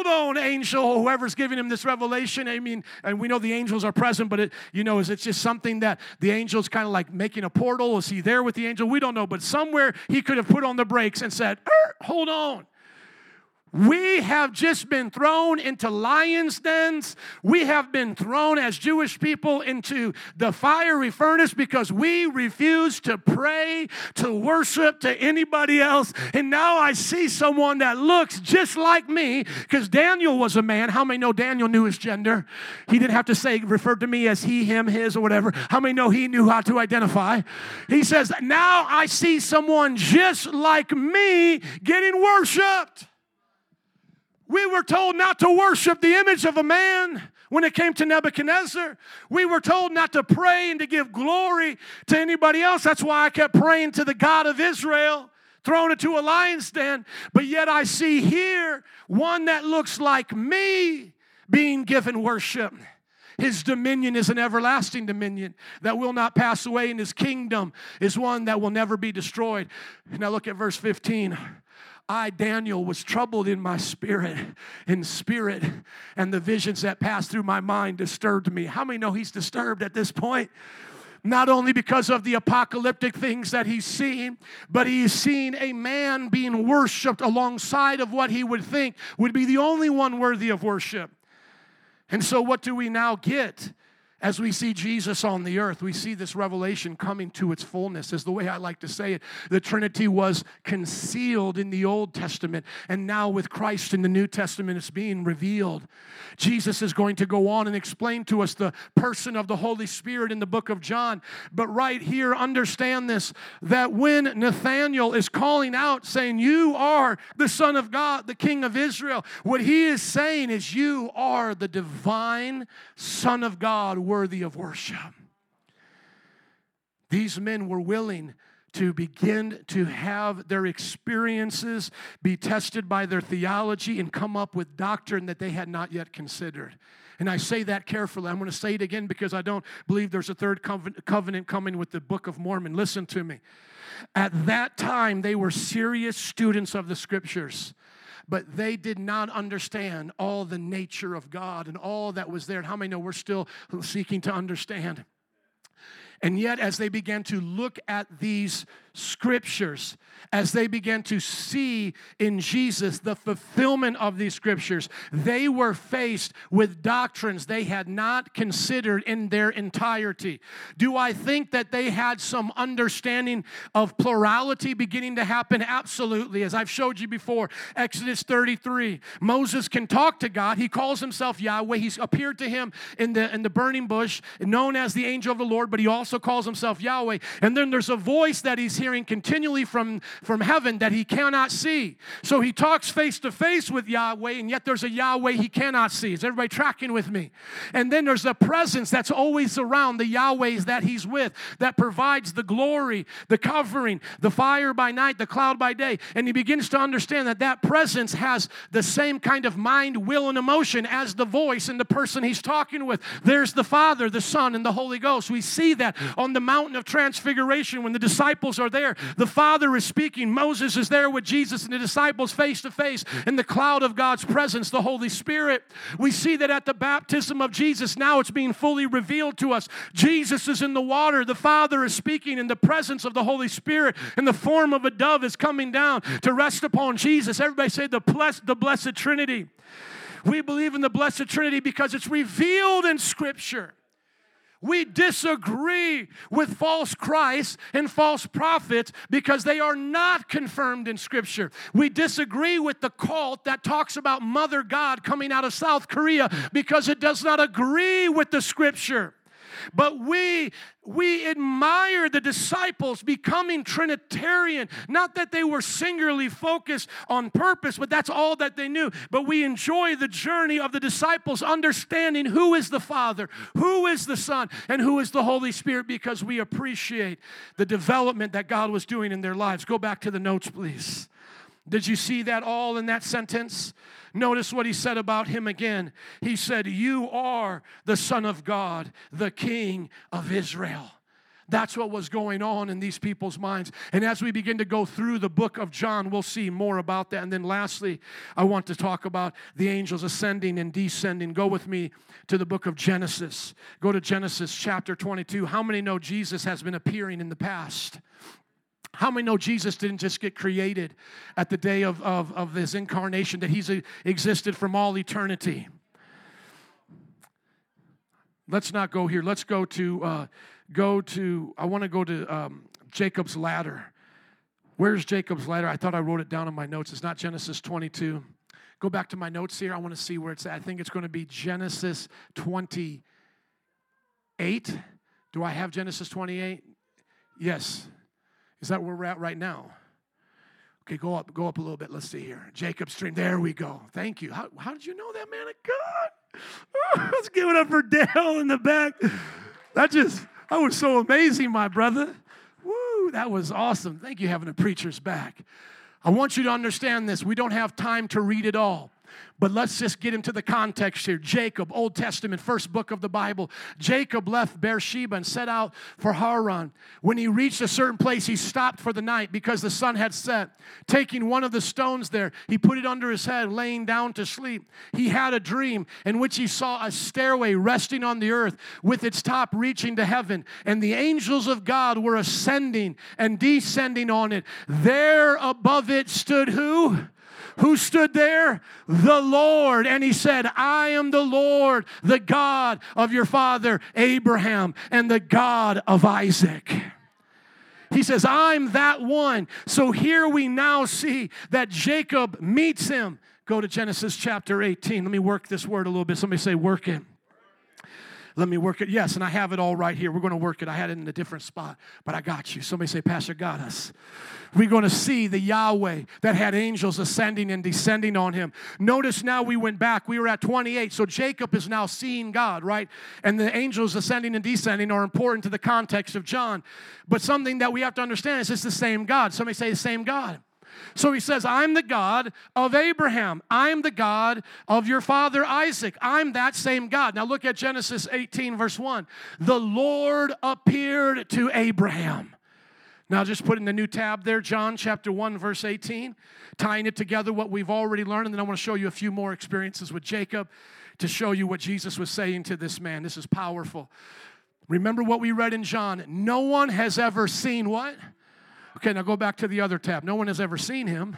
on, angel, whoever's giving him this revelation. I mean, and we know the angels are present, but is it just something that the angel's kind of like making a portal? Is he there with the angel? We don't know, but somewhere he could have put on the brakes and said, hold on. We have just been thrown into lions' dens. We have been thrown as Jewish people into the fiery furnace because we refuse to pray, to worship, to anybody else. And now I see someone that looks just like me because Daniel was a man. How many know Daniel knew his gender? He didn't have to say, referred to me as he, him, his, or whatever. How many know he knew how to identify? He says, now I see someone just like me getting worshipped. We were told not to worship the image of a man when it came to Nebuchadnezzar. We were told not to pray and to give glory to anybody else. That's why I kept praying to the God of Israel, thrown into a lion's den. But yet I see here one that looks like me being given worship. His dominion is an everlasting dominion that will not pass away, and his kingdom is one that will never be destroyed. Now look at verse 15. I, Daniel, was troubled in spirit, and the visions that passed through my mind disturbed me. How many know he's disturbed at this point? Not only because of the apocalyptic things that he's seen, but he's seen a man being worshipped alongside of what he would think would be the only one worthy of worship. And so what do we now get? As we see Jesus on the earth, we see this revelation coming to its fullness. Is the way I like to say it. The Trinity was concealed in the Old Testament, and now with Christ in the New Testament, it's being revealed. Jesus is going to go on and explain to us the person of the Holy Spirit in the book of John. But right here, understand this, that when Nathanael is calling out, saying, you are the Son of God, the King of Israel, what he is saying is, you are the divine Son of God, worthy of worship. These men were willing to begin to have their experiences be tested by their theology and come up with doctrine that they had not yet considered. And I say that carefully. I'm going to say it again because I don't believe there's a third covenant coming with the Book of Mormon. Listen to me. At that time, they were serious students of the Scriptures. But they did not understand all the nature of God and all that was there. And how many know we're still seeking to understand? And yet, as they began to look at these Scriptures, as they began to see in Jesus the fulfillment of these Scriptures, they were faced with doctrines they had not considered in their entirety. Do I think that they had some understanding of plurality beginning to happen? Absolutely. As I've showed you before, Exodus 33, Moses can talk to God. He calls himself Yahweh. He's appeared to him in the burning bush, known as the angel of the Lord, but he also also calls himself Yahweh. And then there's a voice that he's hearing continually from heaven that he cannot see. So he talks face to face with Yahweh, and yet there's a Yahweh he cannot see. Is everybody tracking with me? And then there's a presence that's always around the Yahwehs that he's with that provides the glory, the covering, the fire by night, the cloud by day. And he begins to understand that that presence has the same kind of mind, will, and emotion as the voice and the person he's talking with. There's the Father, the Son, and the Holy Ghost. We see that on the mountain of transfiguration when the disciples are there. The Father is speaking. Moses is there with Jesus and the disciples face to face in the cloud of God's presence, the Holy Spirit. We see that at the baptism of Jesus. Now it's being fully revealed to us. Jesus is in the water. The Father is speaking in the presence of the Holy Spirit, and the form of a dove is coming down to rest upon Jesus. Everybody say the Blessed Trinity. We believe in the Blessed Trinity because it's revealed in Scripture. We disagree with false Christs and false prophets because they are not confirmed in Scripture. We disagree with the cult that talks about Mother God coming out of South Korea because it does not agree with the Scripture. But we admire the disciples becoming Trinitarian. Not that they were singularly focused on purpose, but that's all that they knew. But we enjoy the journey of the disciples understanding who is the Father, who is the Son, and who is the Holy Spirit, because we appreciate the development that God was doing in their lives. Go back to the notes, please. Did you see that all in that sentence? Notice what he said about him again. He said, "You are the Son of God, the King of Israel." That's what was going on in these people's minds. And as we begin to go through the book of John, we'll see more about that. And then lastly, I want to talk about the angels ascending and descending. Go with me to the book of Genesis. Go to Genesis chapter 22. How many know Jesus has been appearing in the past? How many know Jesus didn't just get created at the day of his incarnation, that he's existed from all eternity? Let's not go here. Let's go to, I want to go to Jacob's ladder. Where's Jacob's ladder? I thought I wrote it down in my notes. It's not Genesis 22. Go back to my notes here. I want to see where it's at. I think it's going to be Genesis 28. Do I have Genesis 28? Yes. Is that where we're at right now? Okay, go up a little bit. Let's see here. Jacob's dream. There we go. Thank you. How did you know that, man of God? Oh, let's give it up for Dale in the back. That was so amazing, my brother. Woo, that was awesome. Thank you, having a preacher's back. I want you to understand this. We don't have time to read it all. But let's just get into the context here. Jacob, Old Testament, first book of the Bible. Jacob left Beersheba and set out for Haran. When he reached a certain place, he stopped for the night because the sun had set. Taking one of the stones there, he put it under his head, laying down to sleep. He had a dream in which he saw a stairway resting on the earth with its top reaching to heaven. And the angels of God were ascending and descending on it. There above it stood who? Who stood there? The Lord. And he said, "I am the Lord, the God of your father Abraham and the God of Isaac." He says, "I'm that one." So here we now see that Jacob meets him. Go to Genesis chapter 18. Let me work this word a little bit. Somebody say, work it. Let me work it. Yes, and I have it all right here. We're going to work it. I had it in a different spot, but I got you. Somebody say, Pastor got us. We're going to see the Yahweh that had angels ascending and descending on him. Notice now we went back. We were at 28. So Jacob is now seeing God, right? And the angels ascending and descending are important to the context of John. But something that we have to understand is it's the same God. Somebody say the same God. So he says, "I'm the God of Abraham. I'm the God of your father Isaac. I'm that same God." Now look at Genesis 18, verse 1. The Lord appeared to Abraham. Now just put in the new tab there, John chapter 1, verse 18, tying it together what we've already learned. And then I want to show you a few more experiences with Jacob to show you what Jesus was saying to this man. This is powerful. Remember what we read in John. No one has ever seen what? Okay, now go back to the other tab. No one has ever seen him,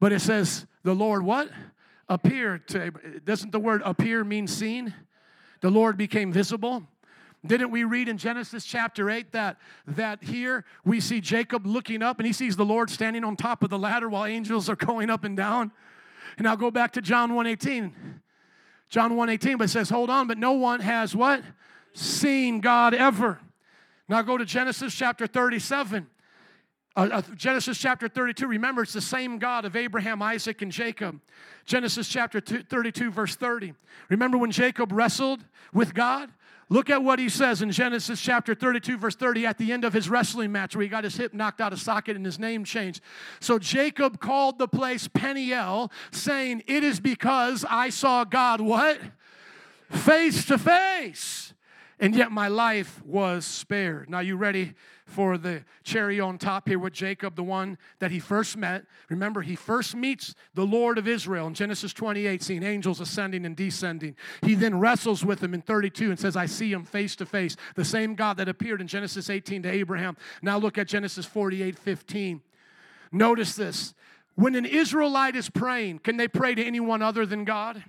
but it says the Lord what? Appeared to Abraham. Doesn't the word appear mean seen? The Lord became visible. Didn't we read in Genesis chapter 8 that here we see Jacob looking up and he sees the Lord standing on top of the ladder while angels are going up and down? And I'll go back to John 1:18. John 1:18, but it says, hold on, but no one has what? Seen God ever. Now go to Genesis chapter 37. Genesis chapter 32, remember, it's the same God of Abraham, Isaac, and Jacob. Genesis chapter 32, verse 30. Remember when Jacob wrestled with God? Look at what he says in Genesis chapter 32, verse 30, at the end of his wrestling match where he got his hip knocked out of socket and his name changed. So Jacob called the place Peniel, saying, "It is because I saw God," what? "Face to face, and yet my life was spared." Now, you ready for the cherry on top here with Jacob, the one that he first met? Remember, he first meets the Lord of Israel in Genesis 28, seeing angels ascending and descending. He then wrestles with him in 32 and says, "I see him face to face," the same God that appeared in Genesis 18 to Abraham. Now look at Genesis 48, 15. Notice this. When an Israelite is praying, can they pray to anyone other than God?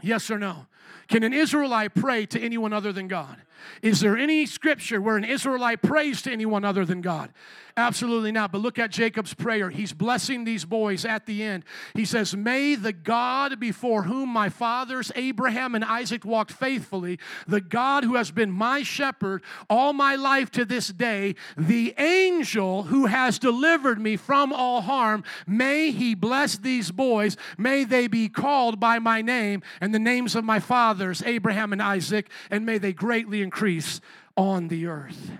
Yes or no? Can an Israelite pray to anyone other than God? Is there any scripture where an Israelite prays to anyone other than God? Absolutely not. But look at Jacob's prayer. He's blessing these boys at the end. He says, "May the God before whom my fathers Abraham and Isaac walked faithfully, the God who has been my shepherd all my life to this day, the angel who has delivered me from all harm, may he bless these boys. May they be called by my name and the names of my fathers Abraham and Isaac, and may they greatly increase on the earth."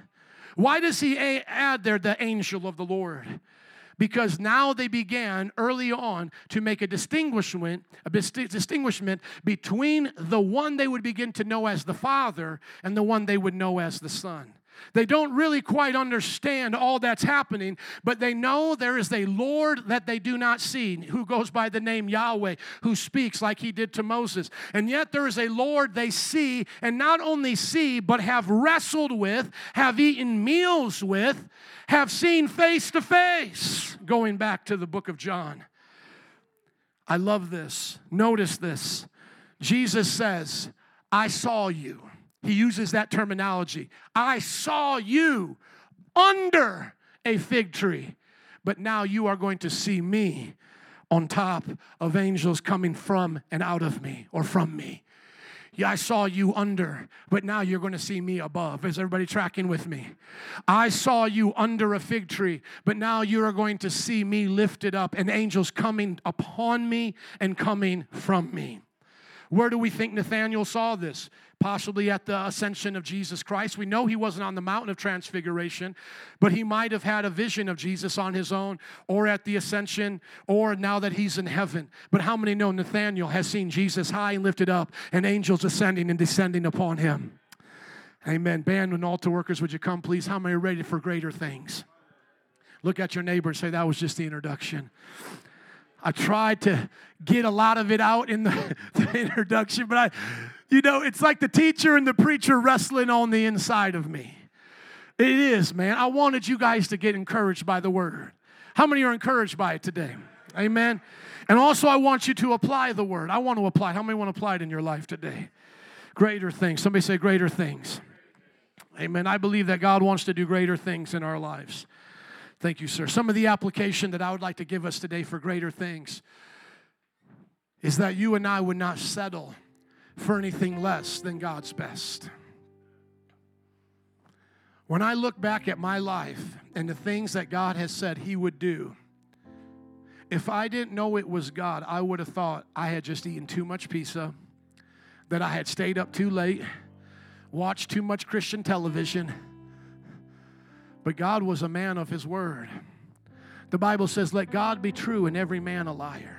Why does he add there the angel of the Lord? Because now they began early on to make a distinguishment between the one they would begin to know as the Father and the one they would know as the Son. They don't really quite understand all that's happening, but they know there is a Lord that they do not see, who goes by the name Yahweh, who speaks like he did to Moses. And yet there is a Lord they see, and not only see, but have wrestled with, have eaten meals with, have seen face to face, going back to the book of John. I love this. Notice this. Jesus says, "I saw you." He uses that terminology. "I saw you under a fig tree, but now you are going to see me on top of angels coming from and out of me," or from me. "Yeah, I saw you under, but now you're going to see me above." Is everybody tracking with me? "I saw you under a fig tree, but now you are going to see me lifted up and angels coming upon me and coming from me." Where do we think Nathanael saw this? Possibly at the ascension of Jesus Christ. We know he wasn't on the mountain of transfiguration, but he might have had a vision of Jesus on his own, or at the ascension, or now that he's in heaven. But how many know Nathanael has seen Jesus high and lifted up and angels ascending and descending upon him? Amen. Band and altar workers, would you come, please? How many are ready for greater things? Look at your neighbor and say, "That was just the introduction." I tried to get a lot of it out in the introduction, but it's like the teacher and the preacher wrestling on the inside of me. It is, man. I wanted you guys to get encouraged by the word. How many are encouraged by it today? Amen. And also, I want you to apply the word. I want to apply it. How many want to apply it in your life today? Greater things. Somebody say greater things. Amen. I believe that God wants to do greater things in our lives. Thank you, sir. Some of the application that I would like to give us today for greater things is that you and I would not settle for anything less than God's best. When I look back at my life and the things that God has said he would do, if I didn't know it was God, I would have thought I had just eaten too much pizza, that I had stayed up too late, watched too much Christian television. But God was a man of his word. The Bible says, "Let God be true and every man a liar."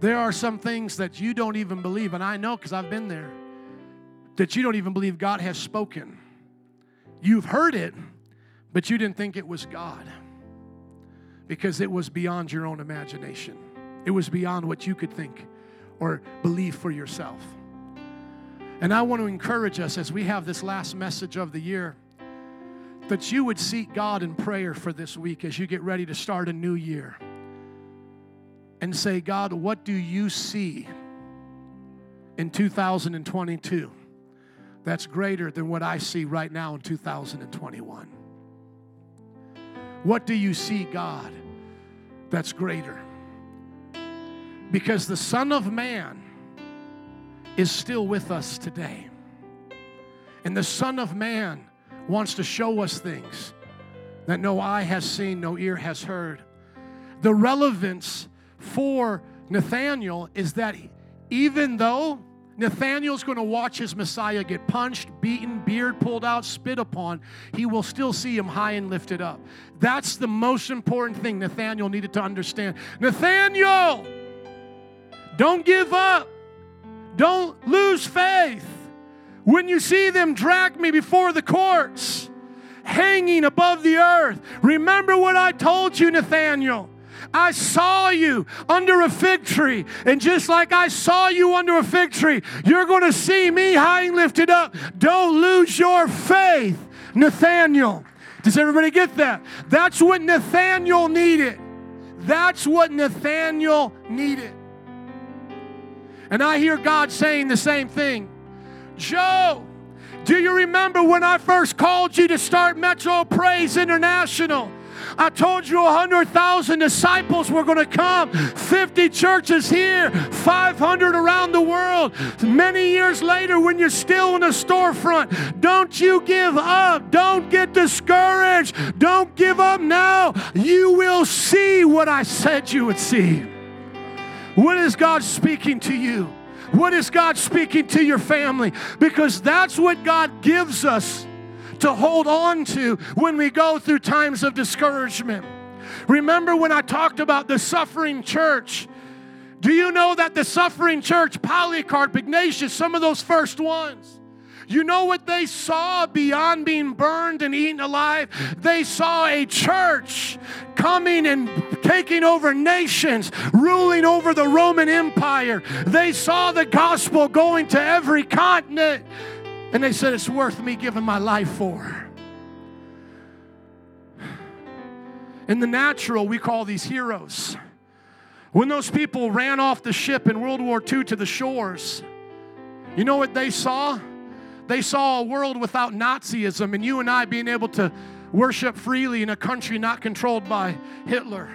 There are some things that you don't even believe, and I know because I've been there, that you don't even believe God has spoken. You've heard it, but you didn't think it was God because it was beyond your own imagination. It was beyond what you could think or believe for yourself. And I want to encourage us as we have this last message of the year that you would seek God in prayer for this week as you get ready to start a new year. And say, "God, what do you see in 2022 that's greater than what I see right now in 2021? What do you see, God, that's greater?" Because the Son of Man is still with us today. And the Son of Man wants to show us things that no eye has seen, no ear has heard. The relevance for Nathanael is that even though Nathanael's going to watch his Messiah get punched, beaten, beard pulled out, spit upon, he will still see him high and lifted up. That's the most important thing Nathanael needed to understand. Nathanael, don't give up. Don't lose faith. When you see them drag me before the courts, hanging above the earth, remember what I told you, Nathanael. I saw you under a fig tree, and just like I saw you under a fig tree, you're going to see me high and lifted up. Don't lose your faith, Nathanael. Does everybody get that? That's what Nathanael needed. That's what Nathanael needed. And I hear God saying the same thing. Joe, do you remember when I first called you to start Metro Praise International? I told you 100,000 disciples were going to come, 50 churches here, 500 around the world. Many years later, when you're still in a storefront, don't you give up. Don't get discouraged. Don't give up now. You will see what I said you would see. What is God speaking to you? What is God speaking to your family? Because that's what God gives us to hold on to when we go through times of discouragement. Remember when I talked about the suffering church? Do you know that the suffering church, Polycarp, Ignatius, some of those first ones, you know what they saw beyond being burned and eaten alive? They saw a church coming and taking over nations, ruling over the Roman Empire. They saw the gospel going to every continent. And they said, it's worth me giving my life for. In the natural, we call these heroes. When those people ran off the ship in World War II to the shores, you know what they saw? They saw a world without Nazism and you and I being able to worship freely in a country not controlled by Hitler.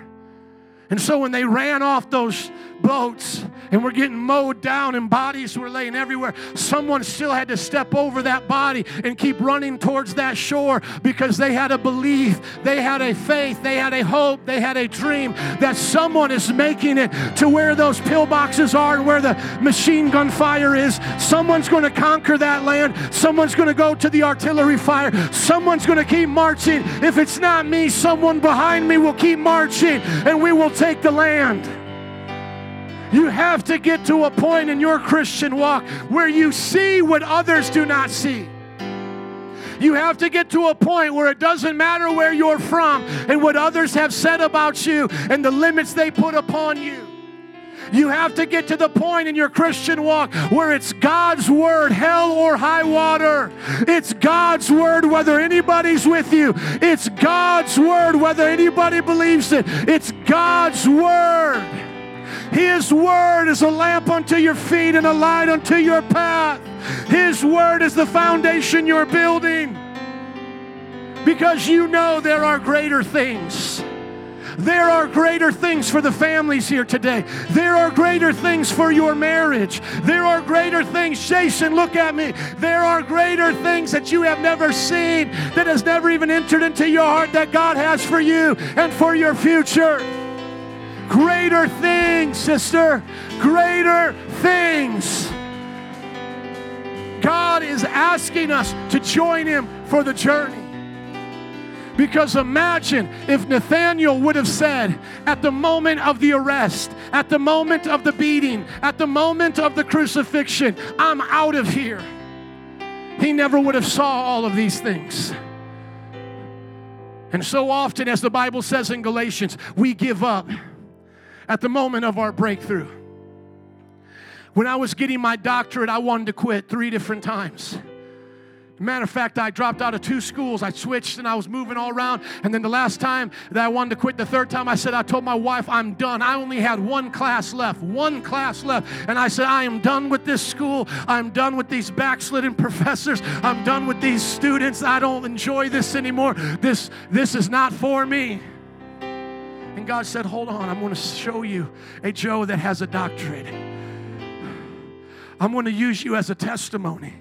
And so when they ran off those boats and were getting mowed down and bodies were laying everywhere, someone still had to step over that body and keep running towards that shore because they had a belief, they had a faith, they had a hope, they had a dream that someone is making it to where those pillboxes are and where the machine gun fire is. Someone's going to conquer that land. Someone's going to go to the artillery fire. Someone's going to keep marching. If it's not me, someone behind me will keep marching and we will take the land. You have to get to a point in your Christian walk where you see what others do not see. You have to get to a point where it doesn't matter where you're from and what others have said about you and the limits they put upon you. You have to get to the point in your Christian walk where it's God's word, hell or high water. It's God's word whether anybody's with you. It's God's word whether anybody believes it. It's God's word. His word is a lamp unto your feet and a light unto your path. His word is the foundation you're building. Because you know there are greater things. There are greater things for the families here today. There are greater things for your marriage. There are greater things. Jason, look at me. There are greater things that you have never seen, that has never even entered into your heart, that God has for you and for your future. Greater things, sister. Greater things. God is asking us to join Him for the journey. Because imagine if Nathanael would have said, at the moment of the arrest, at the moment of the beating, at the moment of the crucifixion, I'm out of here. He never would have saw all of these things. And so often, as the Bible says in Galatians, we give up at the moment of our breakthrough. When I was getting my doctorate, I wanted to quit 3 different times. Matter of fact, I dropped out of 2 schools. I switched and I was moving all around. And then the last time that I wanted to quit, the third time, I said, I told my wife, I'm done. I only had 1 class left, 1 class left. And I said, I am done with this school. I'm done with these backslidden professors. I'm done with these students. I don't enjoy this anymore. This is not for me. And God said, hold on. I'm going to show you a Joe that has a doctorate. I'm going to use you as a testimony.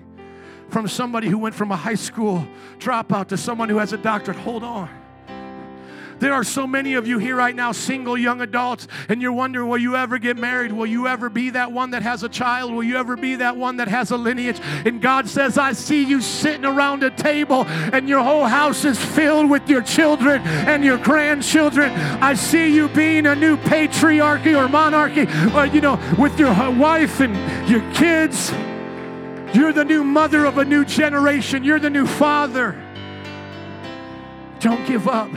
from somebody who went from a high school dropout to someone who has a doctorate. Hold on. There are so many of you here right now, single young adults, and you're wondering, will you ever get married? Will you ever be that one that has a child? Will you ever be that one that has a lineage? And God says, I see you sitting around a table, and your whole house is filled with your children and your grandchildren. I see you being a new patriarchy or monarchy, or, you know, with your wife and your kids. You're the new mother of a new generation. You're the new father. Don't give up.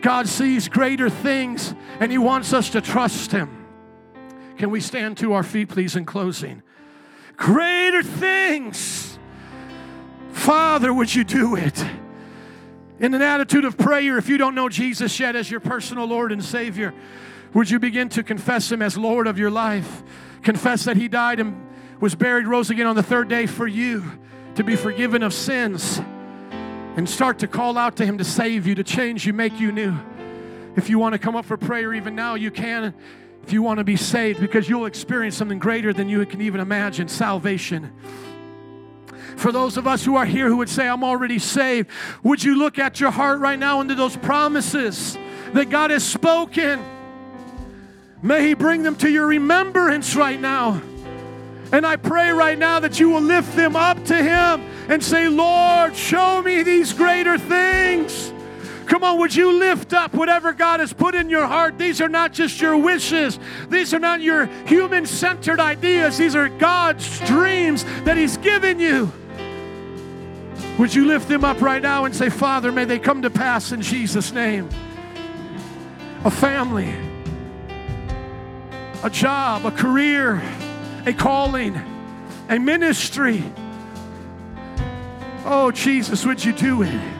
God sees greater things, and He wants us to trust Him. Can we stand to our feet, please, in closing? Greater things. Father, would you do it? In an attitude of prayer, if you don't know Jesus yet as your personal Lord and Savior, would you begin to confess Him as Lord of your life? Confess that He died and was buried, rose again on the third day for you to be forgiven of sins. And start to call out to Him to save you, to change you, make you new. If you want to come up for prayer even now, you can. If you want to be saved, because you'll experience something greater than you can even imagine, salvation. For those of us who are here who would say, I'm already saved, would you look at your heart right now into those promises that God has spoken? May He bring them to your remembrance right now. And I pray right now that you will lift them up to Him and say, Lord, show me these greater things. Come on, would you lift up whatever God has put in your heart? These are not just your wishes. These are not your human-centered ideas. These are God's dreams that He's given you. Would you lift them up right now and say, Father, may they come to pass in Jesus' name. A family, a job, a career, a calling, a ministry. Oh, Jesus, would you do it?